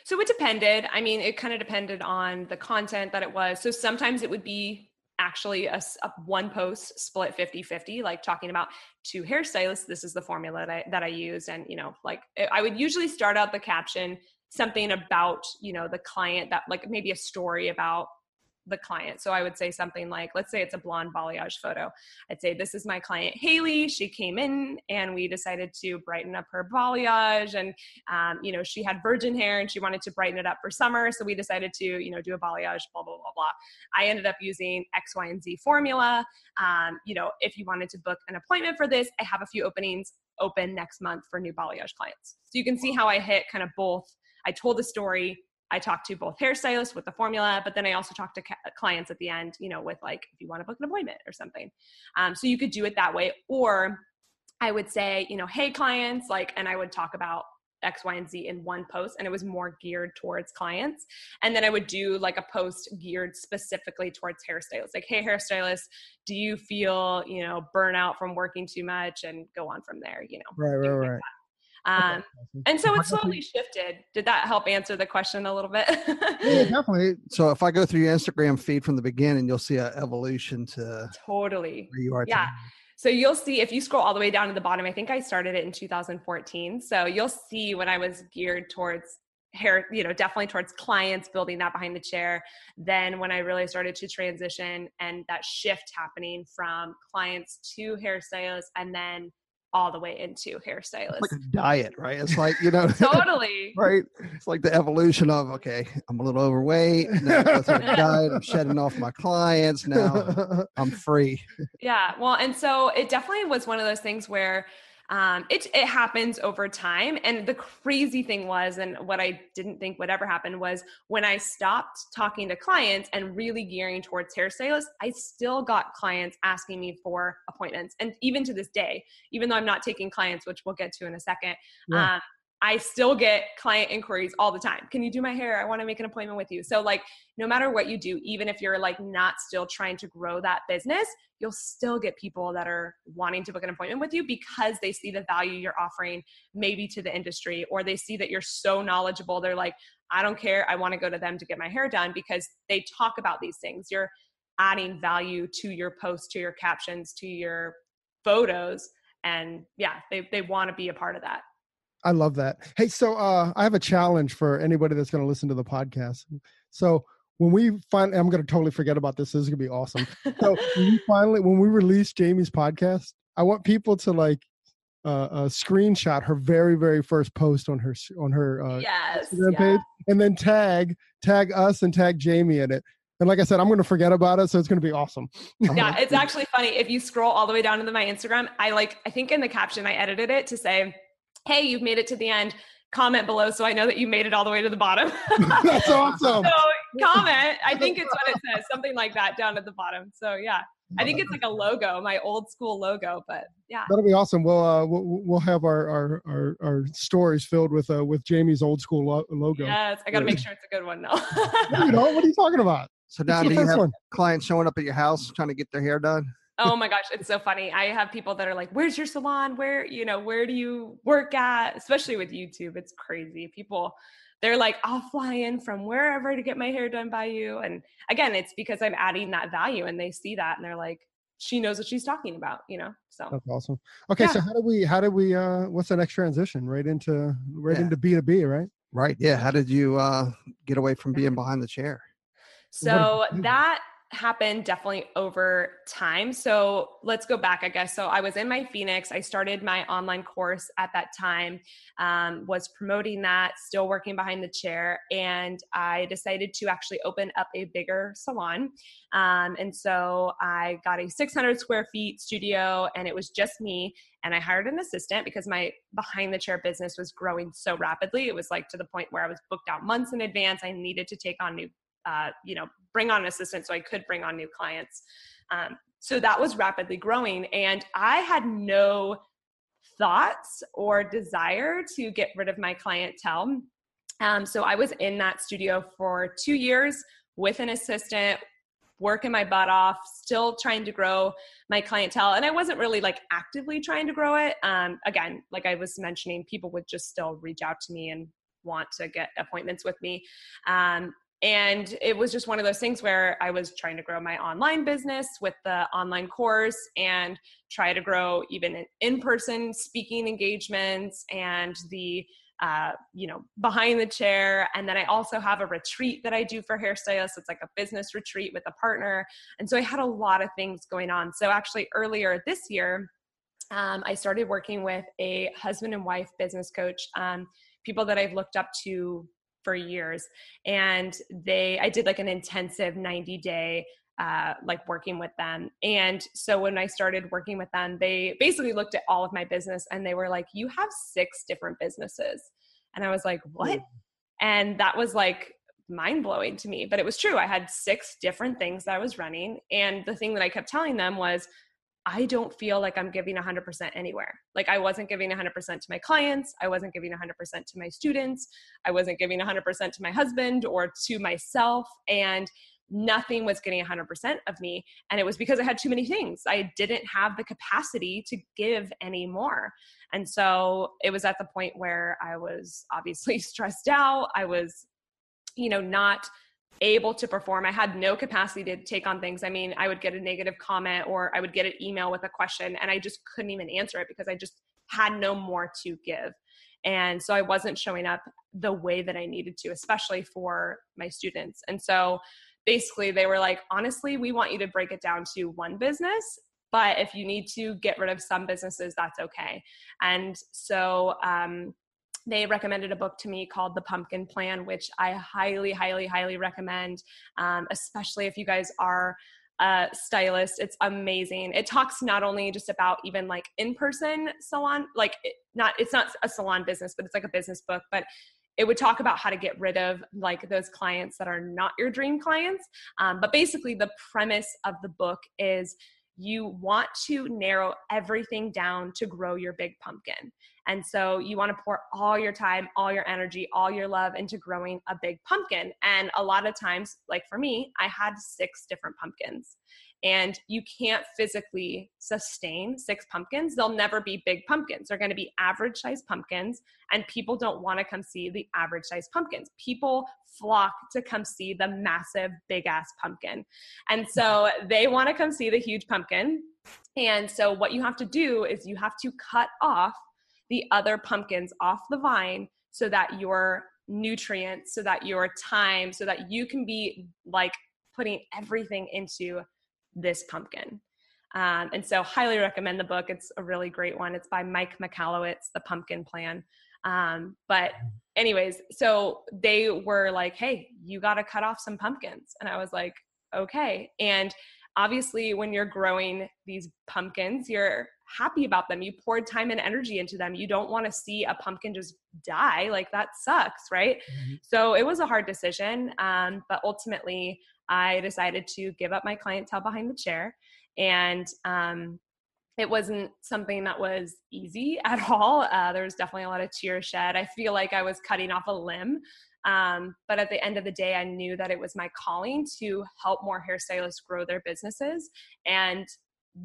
So it depended. I mean, it kind of depended on the content that it was. So sometimes it would be actually a, a one post split fifty-fifty, like talking about two hairstylists. This is the formula that I, that I used. And, you know, like I would usually start out the caption, something about, you know, the client, that like maybe a story about the client. So I would say something like, let's say it's a blonde balayage photo. I'd say, this is my client, Haley. She came in and we decided to brighten up her balayage. And, um, you know, she had virgin hair and she wanted to brighten it up for summer. So we decided to, you know, do a balayage, blah, blah, blah, blah. I ended up using X, Y, and Z formula. Um, you know, if you wanted to book an appointment for this, I have a few openings open next month for new balayage clients. So you can see how I hit kind of both. I told the story, I talk to both hairstylists with the formula, but then I also talk to ca- clients at the end, you know, with like, if you want to book an appointment or something. Um, so you could do it that way. Or I would say, you know, hey clients, like, and I would talk about X, Y, and Z in one post, and it was more geared towards clients. And then I would do like a post geared specifically towards hairstylists, like, hey, hairstylist, do you feel, you know, burnout from working too much, and go on from there, you know? Right, right, right. Um, okay. And so it slowly shifted. Did that help answer the question a little bit? Yeah, definitely. So if I go through your Instagram feed from the beginning, you'll see an evolution to totally where you are yeah. today. So you'll see, if you scroll all the way down to the bottom, I think I started it in two thousand fourteen. So you'll see when I was geared towards hair, you know, definitely towards clients, building that behind the chair. Then when I really started to transition and that shift happening from clients to hairstylists, and then all the way into hairstylists. It's like a diet, right? It's like, you know, totally. Right. It's like the evolution of, okay, I'm a little overweight. Now I'm on a diet. I'm shedding off my clients. Now I'm free. Yeah. Well, and so it definitely was one of those things where um, it, it happens over time. And the crazy thing was, and what I didn't think would ever happen, was when I stopped talking to clients and really gearing towards hairstylists, I still got clients asking me for appointments. And even to this day, even though I'm not taking clients, which we'll get to in a second, yeah. um, I still get client inquiries all the time. Can you do my hair? I want to make an appointment with you. So like, no matter what you do, even if you're like not still trying to grow that business, you'll still get people that are wanting to book an appointment with you because they see the value you're offering maybe to the industry, or they see that you're so knowledgeable. They're like, I don't care. I want to go to them to get my hair done because they talk about these things. You're adding value to your posts, to your captions, to your photos. And yeah, they, they want to be a part of that. I love that. Hey, so uh, I have a challenge for anybody that's going to listen to the podcast. So when we finally, I'm going to totally forget about this. This is going to be awesome. So when we finally, when we release Jamie's podcast, I want people to like uh, uh, screenshot her very, very first post on her on her uh, yes, Instagram yeah. page, and then tag tag us and tag Jamie in it. And like I said, I'm going to forget about it. So it's going to be awesome. Yeah, it's actually funny. If you scroll all the way down to my Instagram, I like I think in the caption I edited it to say, hey, you've made it to the end. Comment below so I know that you made it all the way to the bottom. That's awesome. So comment. I think it's what it says, something like that down at the bottom. So yeah, I think it's like a logo, my old school logo, but yeah. That'll be awesome. We'll uh, we'll, we'll have our, our our our stories filled with uh with Jamie's old school lo- logo. Yes, I got to make sure it's a good one now. No, you don't. What are you talking about? So now do you have one? Clients showing up at your house trying to get their hair done? Oh my gosh. It's so funny. I have people that are like, where's your salon? Where, you know, where do you work at? Especially with YouTube. It's crazy. People, they're like, I'll fly in from wherever to get my hair done by you. And again, it's because I'm adding that value and they see that and they're like, she knows what she's talking about, you know? So that's awesome. Okay. Yeah. So how do we, how did we, uh, what's the next transition right into, right yeah. into B to B, right? Right. Yeah. How did you uh, get away from being behind the chair? So that happened definitely over time. So let's go back, I guess. So I was in my Phoenix. I started my online course at that time, um, was promoting that, still working behind the chair. And I decided to actually open up a bigger salon. Um, and so I got a six hundred square feet studio and it was just me. And I hired an assistant because my behind the chair business was growing so rapidly. It was like to the point where I was booked out months in advance. I needed to take on new Uh, you know, bring on an assistant so I could bring on new clients. Um, so that was rapidly growing. And I had no thoughts or desire to get rid of my clientele. Um, so I was in that studio for two years with an assistant, working my butt off, still trying to grow my clientele. And I wasn't really like actively trying to grow it. Um, again, like I was mentioning, people would just still reach out to me and want to get appointments with me. Um, And it was just one of those things where I was trying to grow my online business with the online course and try to grow even in-person speaking engagements and the, uh, you know, behind the chair. And then I also have a retreat that I do for hairstylists. It's like a business retreat with a partner. And so I had a lot of things going on. So actually earlier this year, um, I started working with a husband and wife business coach, um, people that I've looked up to for years. And they, I did like an intensive ninety day, uh, like working with them. And so when I started working with them, they basically looked at all of my business and they were like, you have six different businesses. And I was like, what? And that was like mind blowing to me, but it was true. I had six different things that I was running. And the thing that I kept telling them was, I don't feel like I'm giving one hundred percent anywhere. Like I wasn't giving one hundred percent to my clients. I wasn't giving one hundred percent to my students. I wasn't giving one hundred percent to my husband or to myself. And nothing was getting one hundred percent of me. And it was because I had too many things. I didn't have the capacity to give anymore. And so it was at the point where I was obviously stressed out. I was, you know, not able to perform. I had no capacity to take on things. I mean, I would get a negative comment or I would get an email with a question and I just couldn't even answer it because I just had no more to give. And so I wasn't showing up the way that I needed to, especially for my students. And so basically they were like, honestly, we want you to break it down to one business, but if you need to get rid of some businesses, that's okay. And so, um, they recommended a book to me called The Pumpkin Plan, which I highly, highly, highly recommend, um, especially if you guys are a stylist. It's amazing. It talks not only just about even like in-person salon, like it, not it's not a salon business, but it's like a business book, but it would talk about how to get rid of like those clients that are not your dream clients. Um, but basically the premise of the book is you want to narrow everything down to grow your big pumpkin. And so you want to pour all your time, all your energy, all your love into growing a big pumpkin. And a lot of times, like for me, I had six different pumpkins. And you can't physically sustain six pumpkins. They'll never be big pumpkins. They're going to be average sized pumpkins. And people don't want to come see the average sized pumpkins. People flock to come see the massive, big ass pumpkin. And so they want to come see the huge pumpkin. And so what you have to do is you have to cut off the other pumpkins off the vine so that your nutrients, so that your time, so that you can be like putting everything into this pumpkin. Um, and so highly recommend the book. It's a really great one. It's by Mike McAllowitz, The Pumpkin Plan. Um, but anyways, so they were like, hey, you got to cut off some pumpkins. And I was like, okay. And obviously when you're growing these pumpkins, you're happy about them. You poured time and energy into them. You don't want to see a pumpkin just die. Like that sucks, right? Mm-hmm. So it was a hard decision. Um, but ultimately I decided to give up my clientele behind the chair. And um, it wasn't something that was easy at all. Uh, there was definitely a lot of tears shed. I feel like I was cutting off a limb. Um, but at the end of the day, I knew that it was my calling to help more hairstylists grow their businesses, and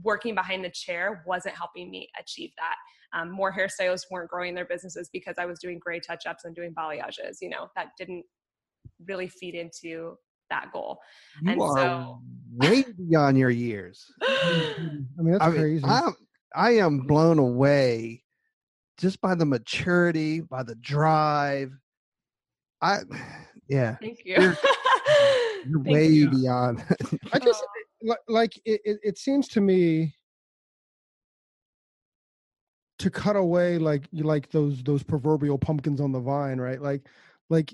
working behind the chair wasn't helping me achieve that. Um, more hairstylists weren't growing their businesses because I was doing gray touch-ups and doing balayages. You know, that didn't really feed into that goal. You and are so way beyond your years. I mean, that's I crazy. Mean, I'm, I am blown away just by the maturity, by the drive. I, yeah. Thank you. You're, you're Thank way you. beyond. I just, like, it, it, it seems to me to cut away, like, you like those, those proverbial pumpkins on the vine, right? Like, like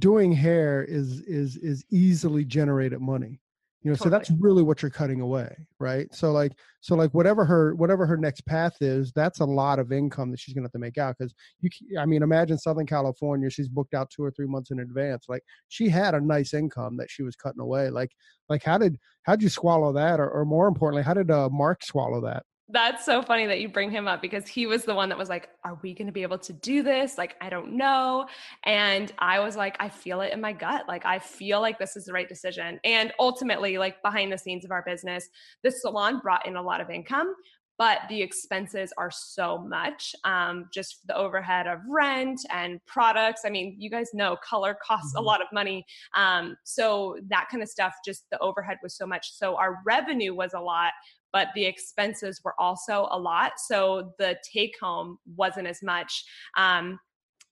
doing hair is, is, is easily generated money, you know? Totally. So that's really what you're cutting away. Right. So like, so like whatever her, whatever her next path is, that's a lot of income that she's going to have to make out. Cause you, I mean, imagine Southern California, she's booked out two or three months in advance. Like she had a nice income that she was cutting away. Like, Like how did, how'd you swallow that? Or, or more importantly, how did uh, Mark swallow that? That's so funny that you bring him up because he was the one that was like, are we going to be able to do this? Like, I don't know. And I was like, I feel it in my gut. Like, I feel like this is the right decision. And ultimately, like behind the scenes of our business, the salon brought in a lot of income, but the expenses are so much, um, just the overhead of rent and products. I mean, you guys know color costs a lot of money. Um, so that kind of stuff, just the overhead was so much. So our revenue was a lot, but the expenses were also a lot. So the take home wasn't as much. Um,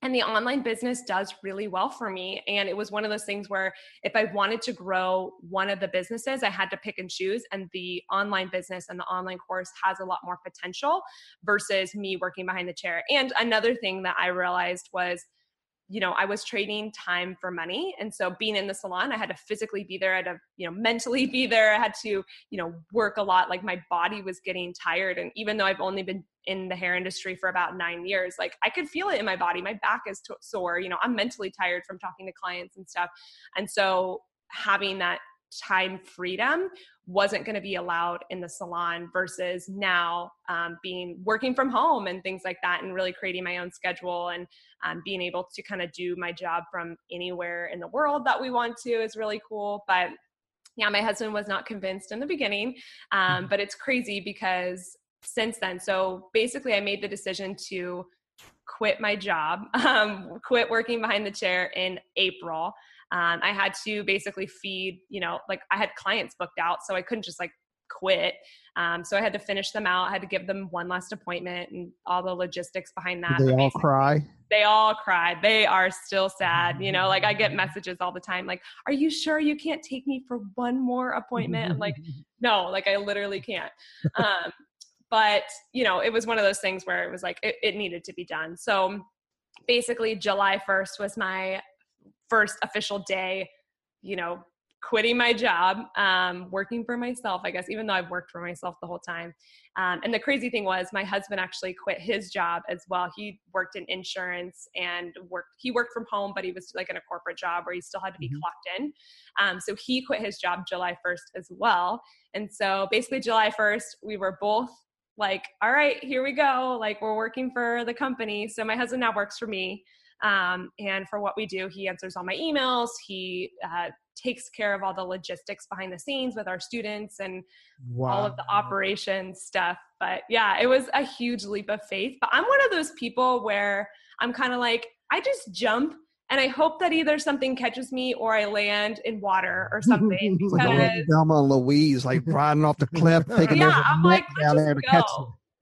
And the online business does really well for me. And it was one of those things where if I wanted to grow one of the businesses, I had to pick and choose. And the online business and the online course has a lot more potential versus me working behind the chair. And another thing that I realized was, you know, I was trading time for money. And so being in the salon, I had to physically be there. I had to, you know, mentally be there. I had to, you know, work a lot. Like my body was getting tired. And even though I've only been in the hair industry for about nine years, like I could feel it in my body. My back is t- sore. You know, I'm mentally tired from talking to clients and stuff. And so having that time freedom wasn't going to be allowed in the salon versus now um, being working from home and things like that, and really creating my own schedule and um, being able to kind of do my job from anywhere in the world that we want to is really cool. But yeah, my husband was not convinced in the beginning, um, but it's crazy because since then, so basically I made the decision to quit my job, um, quit working behind the chair in April. Um, I had to basically feed, you know, like I had clients booked out, so I couldn't just like quit. Um, so I had to finish them out. I had to give them one last appointment and all the logistics behind that. Did they all cry? They all cried. They are still sad. You know, like I get messages all the time, like, are you sure you can't take me for one more appointment? I'm like, no, like I literally can't. Um, but you know, it was one of those things where it was like, it, it needed to be done. So basically July first was my first official day, you know, quitting my job, um, working for myself, I guess, even though I've worked for myself the whole time. Um, and the crazy thing was my husband actually quit his job as well. He worked in insurance and worked, he worked from home, but he was like in a corporate job where he still had to be mm-hmm. clocked in. Um, so he quit his job July first as well. And so basically July first, we were both like, all right, here we go. Like we're working for the company. So my husband now works for me. Um, and for what we do, he answers all my emails. He, uh, takes care of all the logistics behind the scenes with our students and wow. all of the operations stuff. But yeah, it was a huge leap of faith, but I'm one of those people where I'm kind of like, I just jump and I hope that either something catches me or I land in water or something. Because like Delma and Louise, like riding off the cliff, taking yeah, over I'm like, down there to go. Catch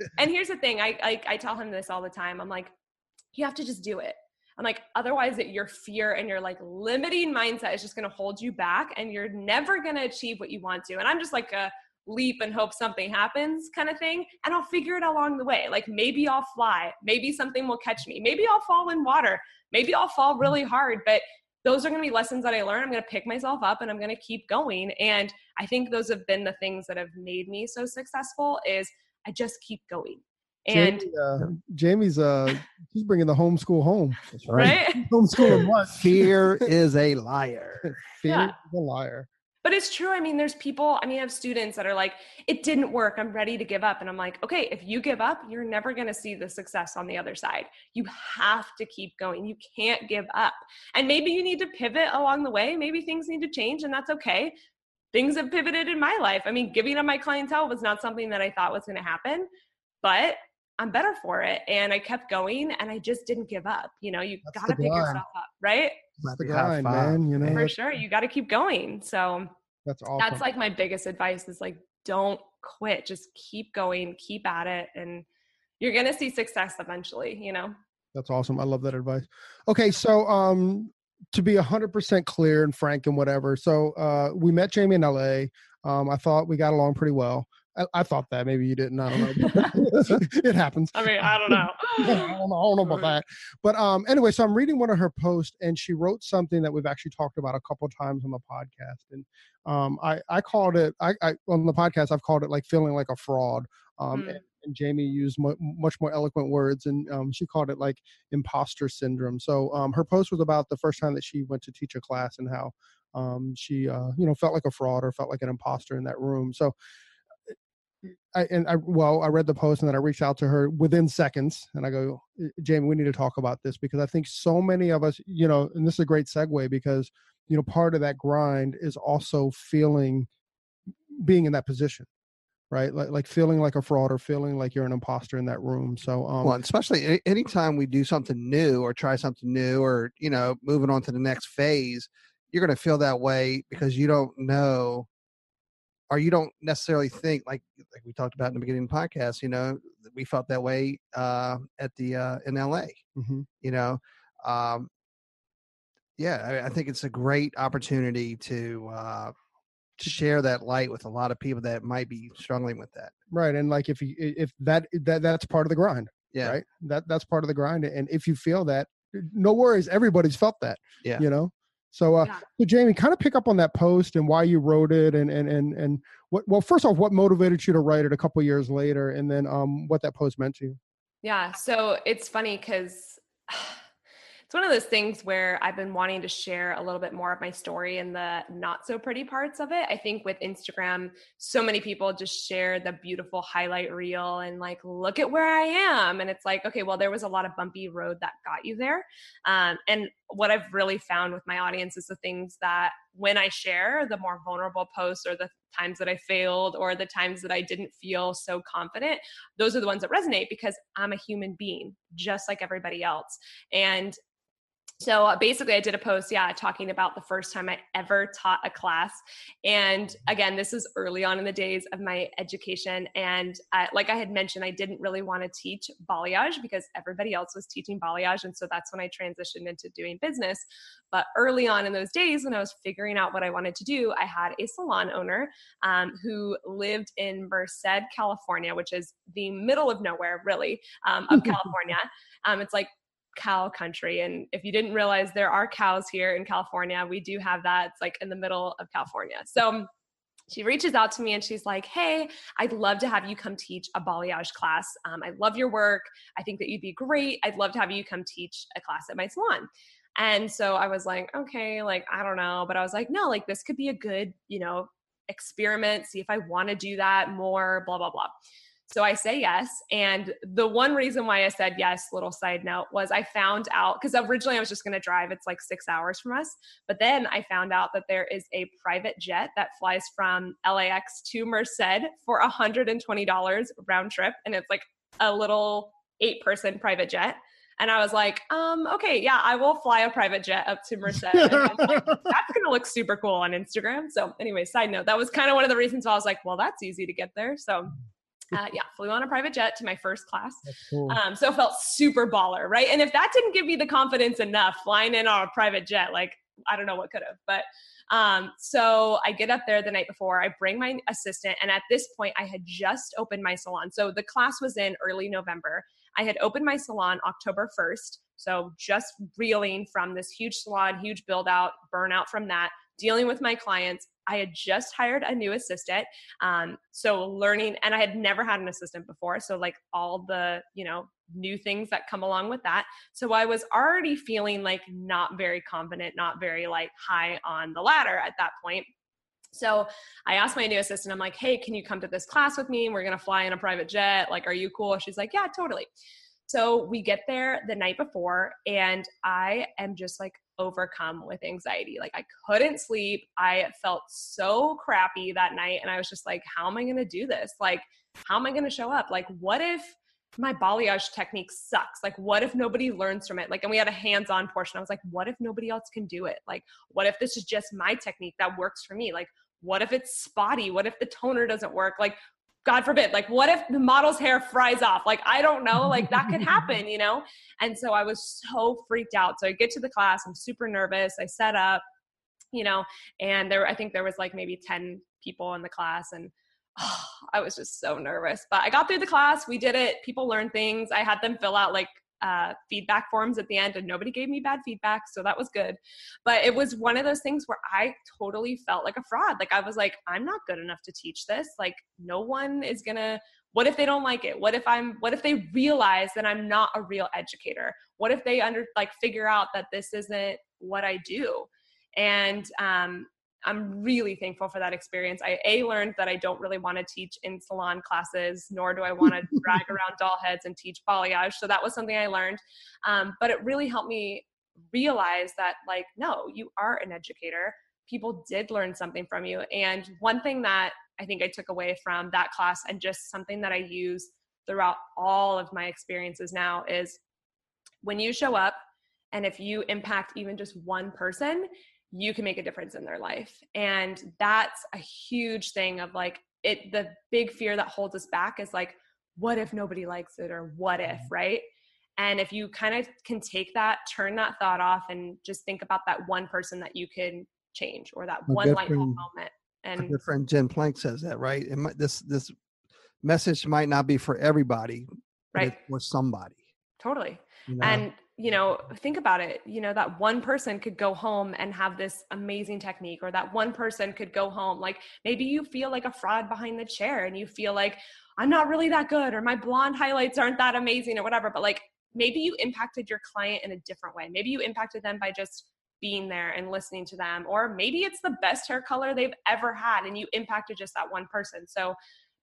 you. And here's the thing. I, I, I tell him this all the time. I'm like, you have to just do it. I'm like, otherwise that your fear and your like limiting mindset is just going to hold you back and you're never going to achieve what you want to. And I'm just like a leap and hope something happens kind of thing. And I'll figure it along the way. Like maybe I'll fly, maybe something will catch me. Maybe I'll fall in water. Maybe I'll fall really hard, but those are going to be lessons that I learn. I'm going to pick myself up and I'm going to keep going. And I think those have been the things that have made me so successful is I just keep going. And Jamie, uh, Jamie's uh she's bringing the homeschool home. That's right. Right? Homeschooling what? Fear is a liar. Fear yeah. is a liar. But it's true. I mean, there's people, I mean, I have students that are like, it didn't work. I'm ready to give up. And I'm like, okay, if you give up, you're never going to see the success on the other side. You have to keep going. You can't give up. And maybe you need to pivot along the way. Maybe things need to change and that's okay. Things have pivoted in my life. I mean, giving up my clientele was not something that I thought was going to happen, but I'm better for it. And I kept going and I just didn't give up. You know, you got to pick yourself up, right? That's the grind, man. You know, for sure. You got to keep going. So that's awesome. That's like my biggest advice is like, don't quit. Just keep going, keep at it. And you're going to see success eventually, you know? That's awesome. I love that advice. Okay. So, um, to be a hundred percent clear and frank and whatever. So, uh, we met Jamie in L A. Um, I thought we got along pretty well. I, I thought that maybe you didn't. I don't know. It happens. I mean, I don't know. I, don't know. I don't know about that. But um, anyway, so I'm reading one of her posts, and she wrote something that we've actually talked about a couple of times on the podcast. And um, I, I called it I, I on the podcast. I've called it like feeling like a fraud. Um, mm. and, and Jamie used mu- much more eloquent words, and um, she called it like imposter syndrome. So um, her post was about the first time that she went to teach a class and how um, she uh, you know felt like a fraud or felt like an imposter in that room. So. I, and I, well, I read the post and then I reached out to her within seconds and I go, Jamie, we need to talk about this because I think so many of us, you know, and this is a great segue because, you know, part of that grind is also feeling, being in that position, right? Like, like feeling like a fraud or feeling like you're an imposter in that room. So, um, well, especially anytime we do something new or try something new or, you know, moving on to the next phase, you're going to feel that way because you don't know. Or you don't necessarily think like like we talked about in the beginning of the podcast, you know, we felt that way uh, at the uh, in L A. Mm-hmm. You know, um, yeah, I, I think it's a great opportunity to uh, to share that light with a lot of people that might be struggling with that. Right, and like if you, if that that that's part of the grind. Yeah, right. That that's part of the grind, and if you feel that, no worries. Everybody's felt that. Yeah, you know. So, uh, yeah. so Jamie, kind of pick up on that post and why you wrote it, and and and and what? Well, first off, what motivated you to write it a couple of years later, and then um, what that post meant to you? Yeah, so it's funny because it's one of those things where I've been wanting to share a little bit more of my story and the not so pretty parts of it. I think with Instagram, so many people just share the beautiful highlight reel and like, look at where I am. And it's like, okay, well, there was a lot of bumpy road that got you there. Um, and what I've really found with my audience is the things that when I share the more vulnerable posts or the times that I failed or the times that I didn't feel so confident, those are the ones that resonate because I'm a human being just like everybody else. And so basically I did a post, yeah, talking about the first time I ever taught a class. And again, this is early on in the days of my education. And uh, like I had mentioned, I didn't really want to teach balayage because everybody else was teaching balayage. And so that's when I transitioned into doing business. But early on in those days when I was figuring out what I wanted to do, I had a salon owner um, who lived in Merced, California, which is the middle of nowhere, really, um, of California. Um, it's like cow country. And if you didn't realize, there are cows here in California. We do have that. It's like in the middle of California. So she reaches out to me and she's like, hey, I'd love to have you come teach a balayage class. Um, I love your work. I think that you'd be great. I'd love to have you come teach a class at my salon. And so I was like, okay, like, I don't know. But I was like, no, like this could be a good, you know, experiment. See if I want to do that more, blah, blah, blah. So I say yes. And the one reason why I said yes, little side note, was I found out, because originally I was just going to drive. It's like six hours from us. But then I found out that there is a private jet that flies from L A X to Merced for one hundred twenty dollars round trip. And it's like a little eight person private jet. And I was like, um, okay, yeah, I will fly a private jet up to Merced. And I was like, that's going to look super cool on Instagram. So anyway, side note, that was kind of one of the reasons why I was like, well, that's easy to get there. So Uh, yeah, flew on a private jet to my first class. Cool. Um, so felt super baller, right? And if that didn't give me the confidence enough flying in on a private jet, like, I don't know what could have. But um, so I get up there the night before, I bring my assistant. And at this point, I had just opened my salon. So the class was in early November. I had opened my salon October first. So just reeling from this huge salon, huge build out, burnout from that, dealing with my clients. I had just hired a new assistant. Um, so learning, and I had never had an assistant before. So like all the, you know, new things that come along with that. So I was already feeling like not very confident, not very like high on the ladder at that point. So I asked my new assistant, I'm like, hey, can you come to this class with me? We're going to fly in a private jet. Like, are you cool? She's like, yeah, totally. So we get there the night before and I am just like overcome with anxiety. Like I couldn't sleep. I felt so crappy that night. And I was just like, how am I going to do this? Like, how am I going to show up? Like, what if my balayage technique sucks? Like, what if nobody learns from it? Like, and we had a hands-on portion. I was like, what if nobody else can do it? Like, what if this is just my technique that works for me? Like, what if it's spotty? What if the toner doesn't work? Like, God forbid, like what if the model's hair fries off? Like, I don't know, like that could happen, you know? And so I was so freaked out. So I get to the class, I'm super nervous. I set up, you know, and there, I think there was like maybe ten people in the class and oh, I was just so nervous, but I got through the class. We did it. People learned things. I had them fill out like uh, feedback forms at the end and nobody gave me bad feedback. So that was good. But it was one of those things where I totally felt like a fraud. Like I was like, I'm not good enough to teach this. Like no one is gonna, what if they don't like it? What if I'm, what if they realize that I'm not a real educator? What if they under like figure out that this isn't what I do? And, um, I'm really thankful for that experience. I A, learned that I don't really want to teach in salon classes, nor do I want to drag around doll heads and teach balayage. So that was something I learned. Um, but it really helped me realize that like, no, you are an educator. People did learn something from you. And one thing that I think I took away from that class and just something that I use throughout all of my experiences now is when you show up and if you impact even just one person, you can make a difference in their life. And that's a huge thing of like it, the big fear that holds us back is like, what if nobody likes it or what if, right? And if you kind of can take that, turn that thought off and just think about that one person that you can change or that a one light bulb moment. And your friend Jen Plank says that, right? It might, this, this message might not be for everybody, but right, it's for somebody. Totally. You know? And you know, think about it, you know, that one person could go home and have this amazing technique, or that one person could go home. Like maybe you feel like a fraud behind the chair and you feel like I'm not really that good, or my blonde highlights aren't that amazing or whatever, but like maybe you impacted your client in a different way. Maybe you impacted them by just being there and listening to them, or maybe it's the best hair color they've ever had and you impacted just that one person. So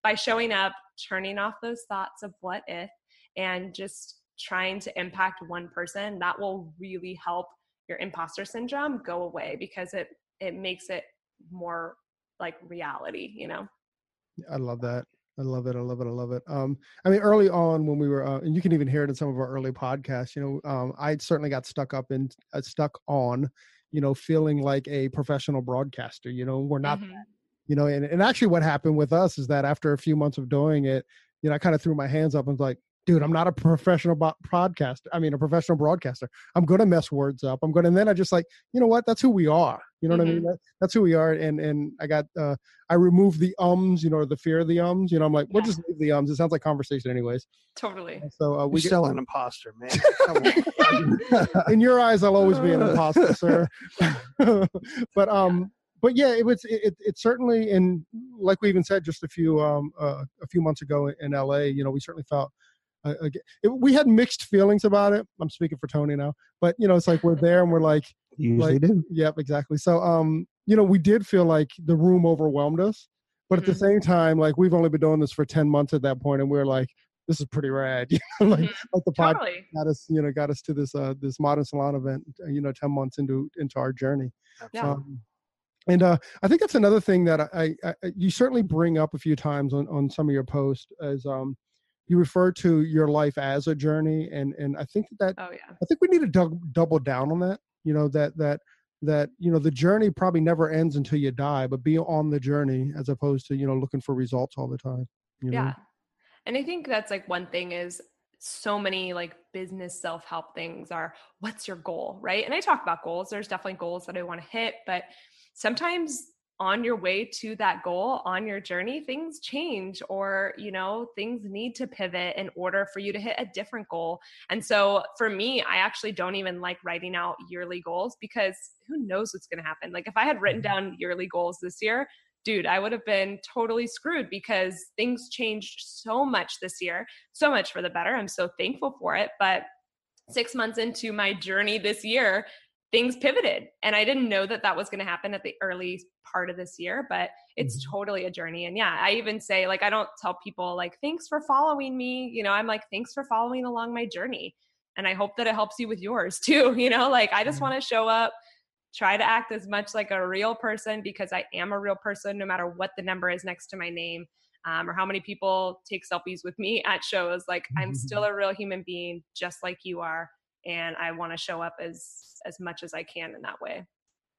by showing up, turning off those thoughts of what if, and just trying to impact one person, that will really help your imposter syndrome go away, because it, it makes it more like reality, you know? I love that. I love it. I love it. I love it. Um, I mean, early on when we were, uh, and you can even hear it in some of our early podcasts, you know, um, I certainly got stuck up in, uh, stuck on, you know, feeling like a professional broadcaster, you know, we're not, mm-hmm. you know, and, and actually what happened with us is that after a few months of doing it, you know, I kind of threw my hands up and was like, dude, I'm not a professional bo- podcast. I mean, a professional broadcaster. I'm going to mess words up. I'm going to, and then I just like, you know what? That's who we are. You know mm-hmm. what I mean? That, that's who we are. And, and I got, uh, I removed the ums, you know, or the fear of the ums, you know, I'm like, yeah. we'll just leave the ums. It sounds like conversation anyways. Totally. And so uh, we get, still an imposter, man. In your eyes, I'll always be an imposter, sir. But, um, yeah. But yeah, it was, it, it certainly, and like we even said, just a few, um, uh, a few months ago in L A, you know, we certainly felt, Uh, it, we had mixed feelings about it. I'm speaking for Tony now, but you know, it's like we're there and we're like, you usually like, do. Yep, exactly. So, um, you know, we did feel like the room overwhelmed us, but mm-hmm. at the same time, like we've only been doing this for ten months at that point, and we're like, this is pretty rad. You know, like, mm-hmm. like the pod totally. got us, you know, got us to this uh, this Modern Salon event. You know, ten months into into our journey. Yeah. Um, And uh, I think that's another thing that I, I, I you certainly bring up a few times on on some of your posts as um. You refer to your life as a journey, and and I think that oh, yeah. I think we need to d- double down on that. You know that that that you know the journey probably never ends until you die, but be on the journey as opposed to you know looking for results all the time. You yeah, know? And I think that's like one thing is so many like business self-help things are what's your goal, right? And I talk about goals. There's definitely goals that I want to hit, but sometimes on your way to that goal, on your journey, things change, or, you know, things need to pivot in order for you to hit a different goal. And so for me, I actually don't even like writing out yearly goals, because who knows what's going to happen. Like if I had written down yearly goals this year, dude, I would have been totally screwed, because things changed so much this year, so much for the better. I'm so thankful for it. But six months into my journey this year, things pivoted. And I didn't know that that was going to happen at the early part of this year, but it's mm-hmm. totally a journey. And yeah, I even say like, I don't tell people like, thanks for following me. You know, I'm like, thanks for following along my journey. And I hope that it helps you with yours too. You know, like I just want to show up, try to act as much like a real person, because I am a real person, no matter what the number is next to my name um, or how many people take selfies with me at shows. Like mm-hmm. I'm still a real human being, just like you are. And I want to show up as, as much as I can in that way.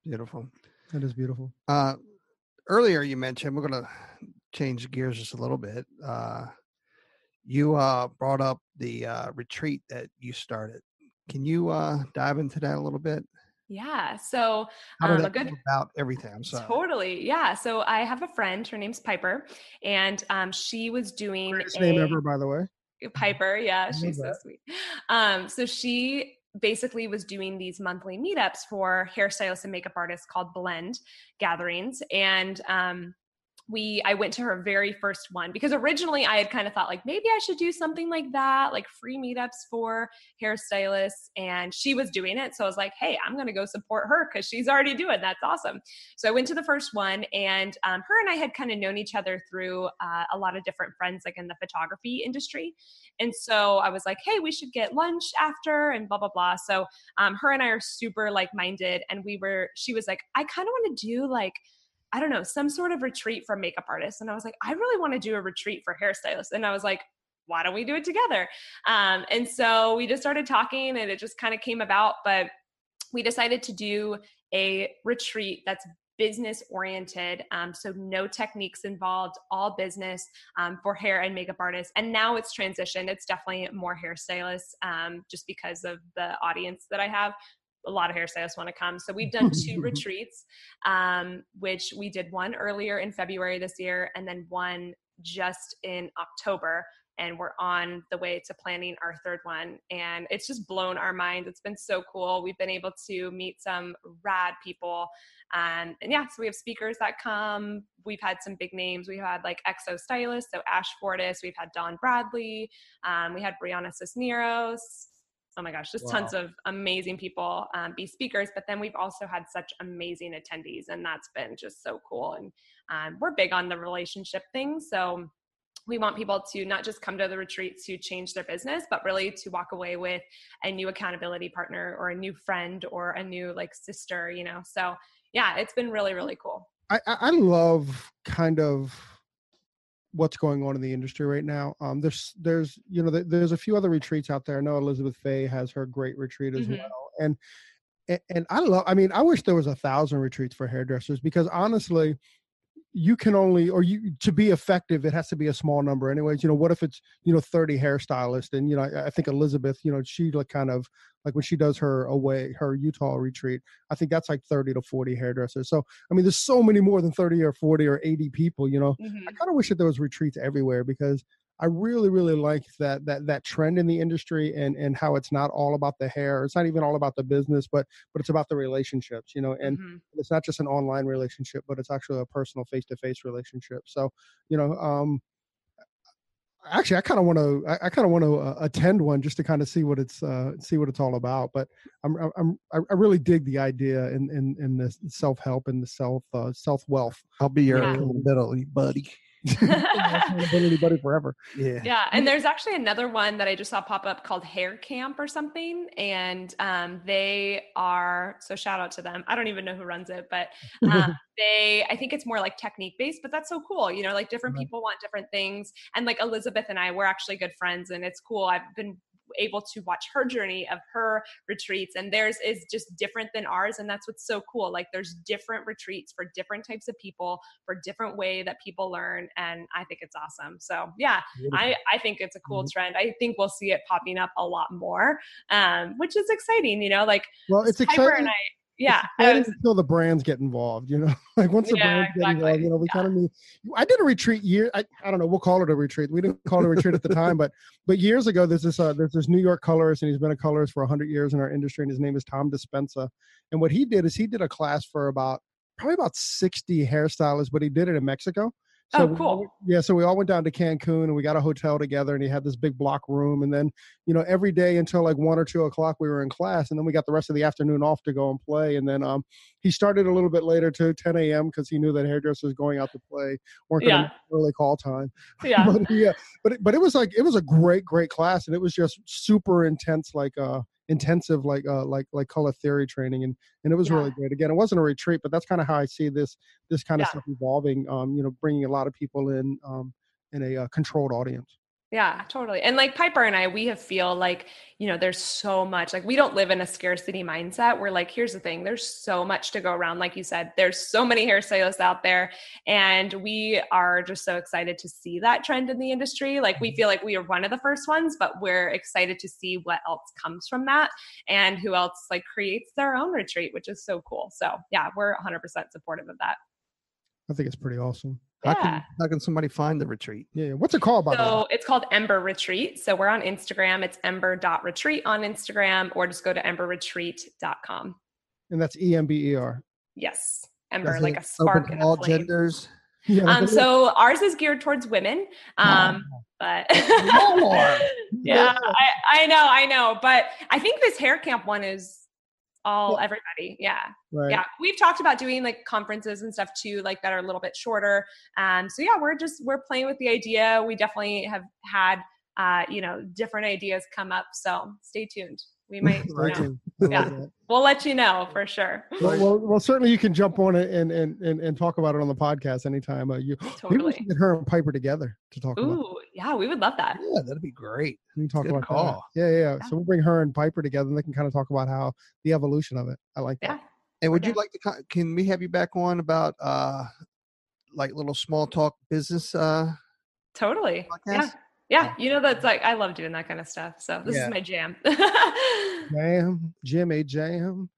Beautiful. That is beautiful. Uh, earlier you mentioned, we're going to change gears just a little bit. Uh, you uh, brought up the uh, retreat that you started. Can you uh, dive into that a little bit? Yeah. So um, a good about everything. I'm sorry. Totally. Yeah. So I have a friend, her name's Piper, and um, she was doing Greatest a- name ever, by the way. Piper. Yeah. She's so sweet. Um, so she basically was doing these monthly meetups for hairstylists and makeup artists called Blend Gatherings. And, um, we, I went to her very first one, because originally I had kind of thought like, maybe I should do something like that, like free meetups for hairstylists, and she was doing it. So I was like, hey, I'm going to go support her, 'cause she's already doing it. That's awesome. So I went to the first one, and um, her and I had kind of known each other through uh, a lot of different friends, like in the photography industry. And so I was like, hey, we should get lunch after and blah, blah, blah. So um, her and I are super like-minded, and we were, she was like, I kind of want to do like, I don't know, some sort of retreat for makeup artists. And I was like, I really want to do a retreat for hairstylists. And I was like, why don't we do it together? Um, and so we just started talking, and it just kind of came about, but we decided to do a retreat that's business oriented. Um, so no techniques involved, all business um, for hair and makeup artists. And now it's transitioned. It's definitely more hairstylists um, just because of the audience that I have. A lot of hairstylists want to come. So we've done two retreats, um, which we did one earlier in February this year, and then one just in October. And we're on the way to planning our third one. And it's just blown our minds. It's been so cool. We've been able to meet some rad people. Um, and yeah, so we have speakers that come. We've had some big names. We had like Exo stylists, so Ash Fortis. We've had Don Bradley. Um, we had Brianna Cisneros. Oh my gosh, just wow. tons of amazing people um, be speakers. But then we've also had such amazing attendees, and that's been just so cool. And um, we're big on the relationship thing. So we want people to not just come to the retreat to change their business, but really to walk away with a new accountability partner or a new friend or a new like sister, you know? So yeah, it's been really, really cool. I, I love kind of what's going on in the industry right now. Um, there's, there's, you know, there's a few other retreats out there. I know Elizabeth Faye has her great retreat as mm-hmm. well. And, and I love, I mean, I wish there was a thousand retreats for hairdressers, because honestly, you can only, or you, to be effective, it has to be a small number anyways. You know, what if it's, you know, thirty hairstylists? And, you know, I, I think Elizabeth, you know, she like kind of like when she does her away, her Utah retreat, I think that's like thirty to forty hairdressers. So, I mean, there's so many more than thirty or forty or eighty people, you know, mm-hmm. I kind of wish that there was retreats everywhere, because I really, really like that, that, that trend in the industry, and, and how it's not all about the hair. It's not even all about the business, but, but it's about the relationships, you know, and mm-hmm. it's not just an online relationship, but it's actually a personal face-to-face relationship. So, you know, um, actually I kind of want to, I, I kind of want to uh, attend one just to kind of see what it's, uh, see what it's all about. But I'm, I'm, I really dig the idea in, in, in the self-help and the self, uh, self-wealth. I'll be your yeah. middle buddy. Anybody forever. Yeah. Yeah. And there's actually another one that I just saw pop up called Hair Camp or something. And um, they are, so shout out to them. I don't even know who runs it, but um, they, I think it's more like technique based, but that's so cool. You know, like different right. people want different things. And like Elizabeth and I, we're actually good friends, and it's cool. I've been able to watch her journey of her retreats, and theirs is just different than ours. And that's what's so cool. Like there's different retreats for different types of people, for different way that people learn. And I think it's awesome. So yeah, I, I think it's a cool trend. I think we'll see it popping up a lot more, um, which is exciting, you know, like well, it's Piper exciting. and I, yeah. I was, until the brands get involved, you know, like once the yeah, brands exactly. get involved, you know, we yeah. kind of need, I did a retreat year. I, I don't know. We'll call it a retreat. We didn't call it a retreat at the time, but, but years ago, there's this, uh, there's this New York colorist, and he's been a colorist for a hundred years in our industry. And his name is Tom Dispenza. And what he did is he did a class for about, probably about sixty hairstylists, but he did it in Mexico. So oh, cool. We, yeah. So we all went down to Cancun, and we got a hotel together, and he had this big block room. And then, you know, every day until like one or two o'clock, we were in class, and then we got the rest of the afternoon off to go and play. And then um, he started a little bit later to ten a.m. because he knew that hairdressers going out to play weren't going to yeah. early call time. Yeah. but, yeah. But, but it was like, it was a great, great class. And it was just super intense, like uh intensive, like, uh, like, like color theory training. And, and it was yeah. really great. Again, it wasn't a retreat, but that's kind of how I see this, this kind of yeah. stuff evolving, um, you know, bringing a lot of people in, um, in a uh, controlled audience. Yeah, totally. And like Piper and I, we have feel like, you know, there's so much, like we don't live in a scarcity mindset. We're like, here's the thing. There's so much to go around. Like you said, there's so many hairstylists out there, and we are just so excited to see that trend in the industry. Like we feel like we are one of the first ones, but we're excited to see what else comes from that and who else like creates their own retreat, which is so cool. So yeah, we're one hundred percent supportive of that. I think it's pretty awesome. Yeah. How can, how can somebody find the retreat? Yeah. What's it called? By so it's called Ember Retreat. So we're on Instagram. It's ember dot retreat on Instagram, or just go to ember retreat dot com. And that's E M B E R. Yes. Ember, that's like it. A spark and all flame. Genders. Yeah, um, so it. Ours is geared towards women. Um, wow. But yeah, yeah. I, I know, I know. But I think this hair camp one is all yeah. everybody. Yeah. Right. Yeah. We've talked about doing like conferences and stuff too, like that are a little bit shorter. Um, so yeah, we're just, we're playing with the idea. We definitely have had, uh, you know, different ideas come up. So stay tuned. We might, right. you know, yeah, that. We'll let you know for sure. Well, well, well certainly you can jump on it and, and, and, and talk about it on the podcast anytime. Uh, you totally. Maybe we can get her and Piper together to talk Ooh, about it. Yeah, we would love that. Yeah, that'd be great. We can talk Good about call. That. Yeah, yeah, yeah. So we'll bring her and Piper together, and they can kind of talk about how the evolution of it. I like yeah. that. And would okay. you like to, can we have you back on about uh, like little small talk business? Uh, totally. Podcast? Yeah. Yeah, you know, that's like, I love doing that kind of stuff. So this yeah. is my jam. jam, Jimmy Jam.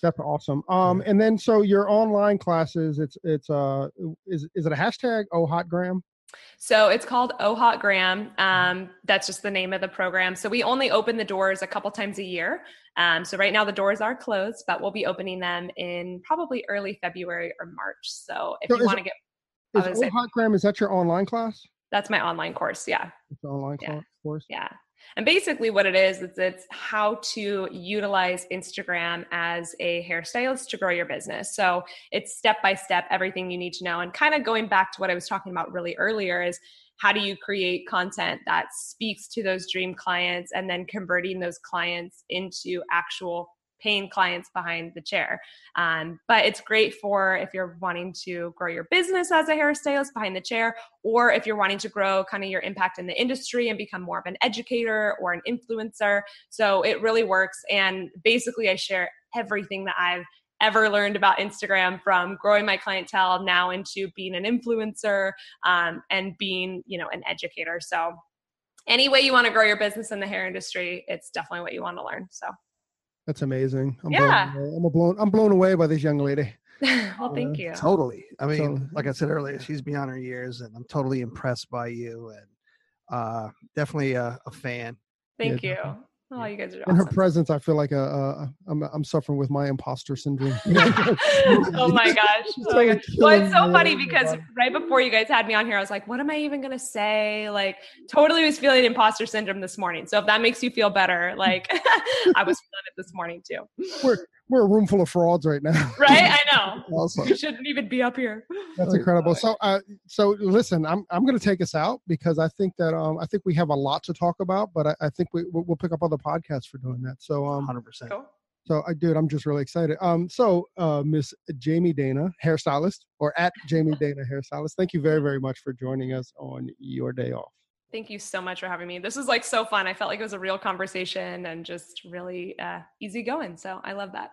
That's awesome. Um, and then, so your online classes, it's, it's, uh, is, is it a hashtag? Oh Hot Gram? So it's called Oh Hot Gram. Um, that's just the name of the program. So we only open the doors a couple times a year. Um, so right now the doors are closed, but we'll be opening them in probably early February or March. So if so you want to get, is Oh Hot Gram, is that your online class? That's my online course. Yeah. It's an online yeah. course. Yeah. And basically what it is, is it's how to utilize Instagram as a hairstylist to grow your business. So it's step-by-step, everything you need to know. And kind of going back to what I was talking about really earlier is, how do you create content that speaks to those dream clients and then converting those clients into actual paying clients behind the chair? Um, but it's great for if you're wanting to grow your business as a hairstylist behind the chair, or if you're wanting to grow kind of your impact in the industry and become more of an educator or an influencer. So it really works. And basically I share everything that I've ever learned about Instagram, from growing my clientele now into being an influencer um, and being, you know, an educator. So any way you want to grow your business in the hair industry, it's definitely what you want to learn. So that's amazing. I'm yeah. Blown I'm, blown, I'm blown away by this young lady. Well, thank you. Uh, totally. I mean, so, like I said earlier, she's beyond her years, and I'm totally impressed by you, and uh, definitely a, a fan. Thank yeah, you. Definitely. Oh, you guys are awesome. In her presence, I feel like a, a, I'm I'm suffering with my imposter syndrome. Oh my gosh. It's like a well, it's so funny because right before you guys had me on here, I was like, what am I even going to say? Like, totally was feeling imposter syndrome this morning. So if that makes you feel better, like I was feeling it this morning too. We're, we're a room full of frauds right now. Right? I know. Awesome. You shouldn't even be up here. That's incredible. So, uh, so listen, I'm I'm going to take us out because I think that um I think we have a lot to talk about, but I, I think we we'll pick up other podcasts for doing that. So, um, one hundred percent. Cool. So, I dude, I'm just really excited. Um, so, uh, Miss Jamie Dana, hairstylist, or at Jamie Dana hairstylist, thank you very, very much for joining us on your day off. Thank you so much for having me. This was like so fun. I felt like it was a real conversation and just really uh, easy going. So, I love that.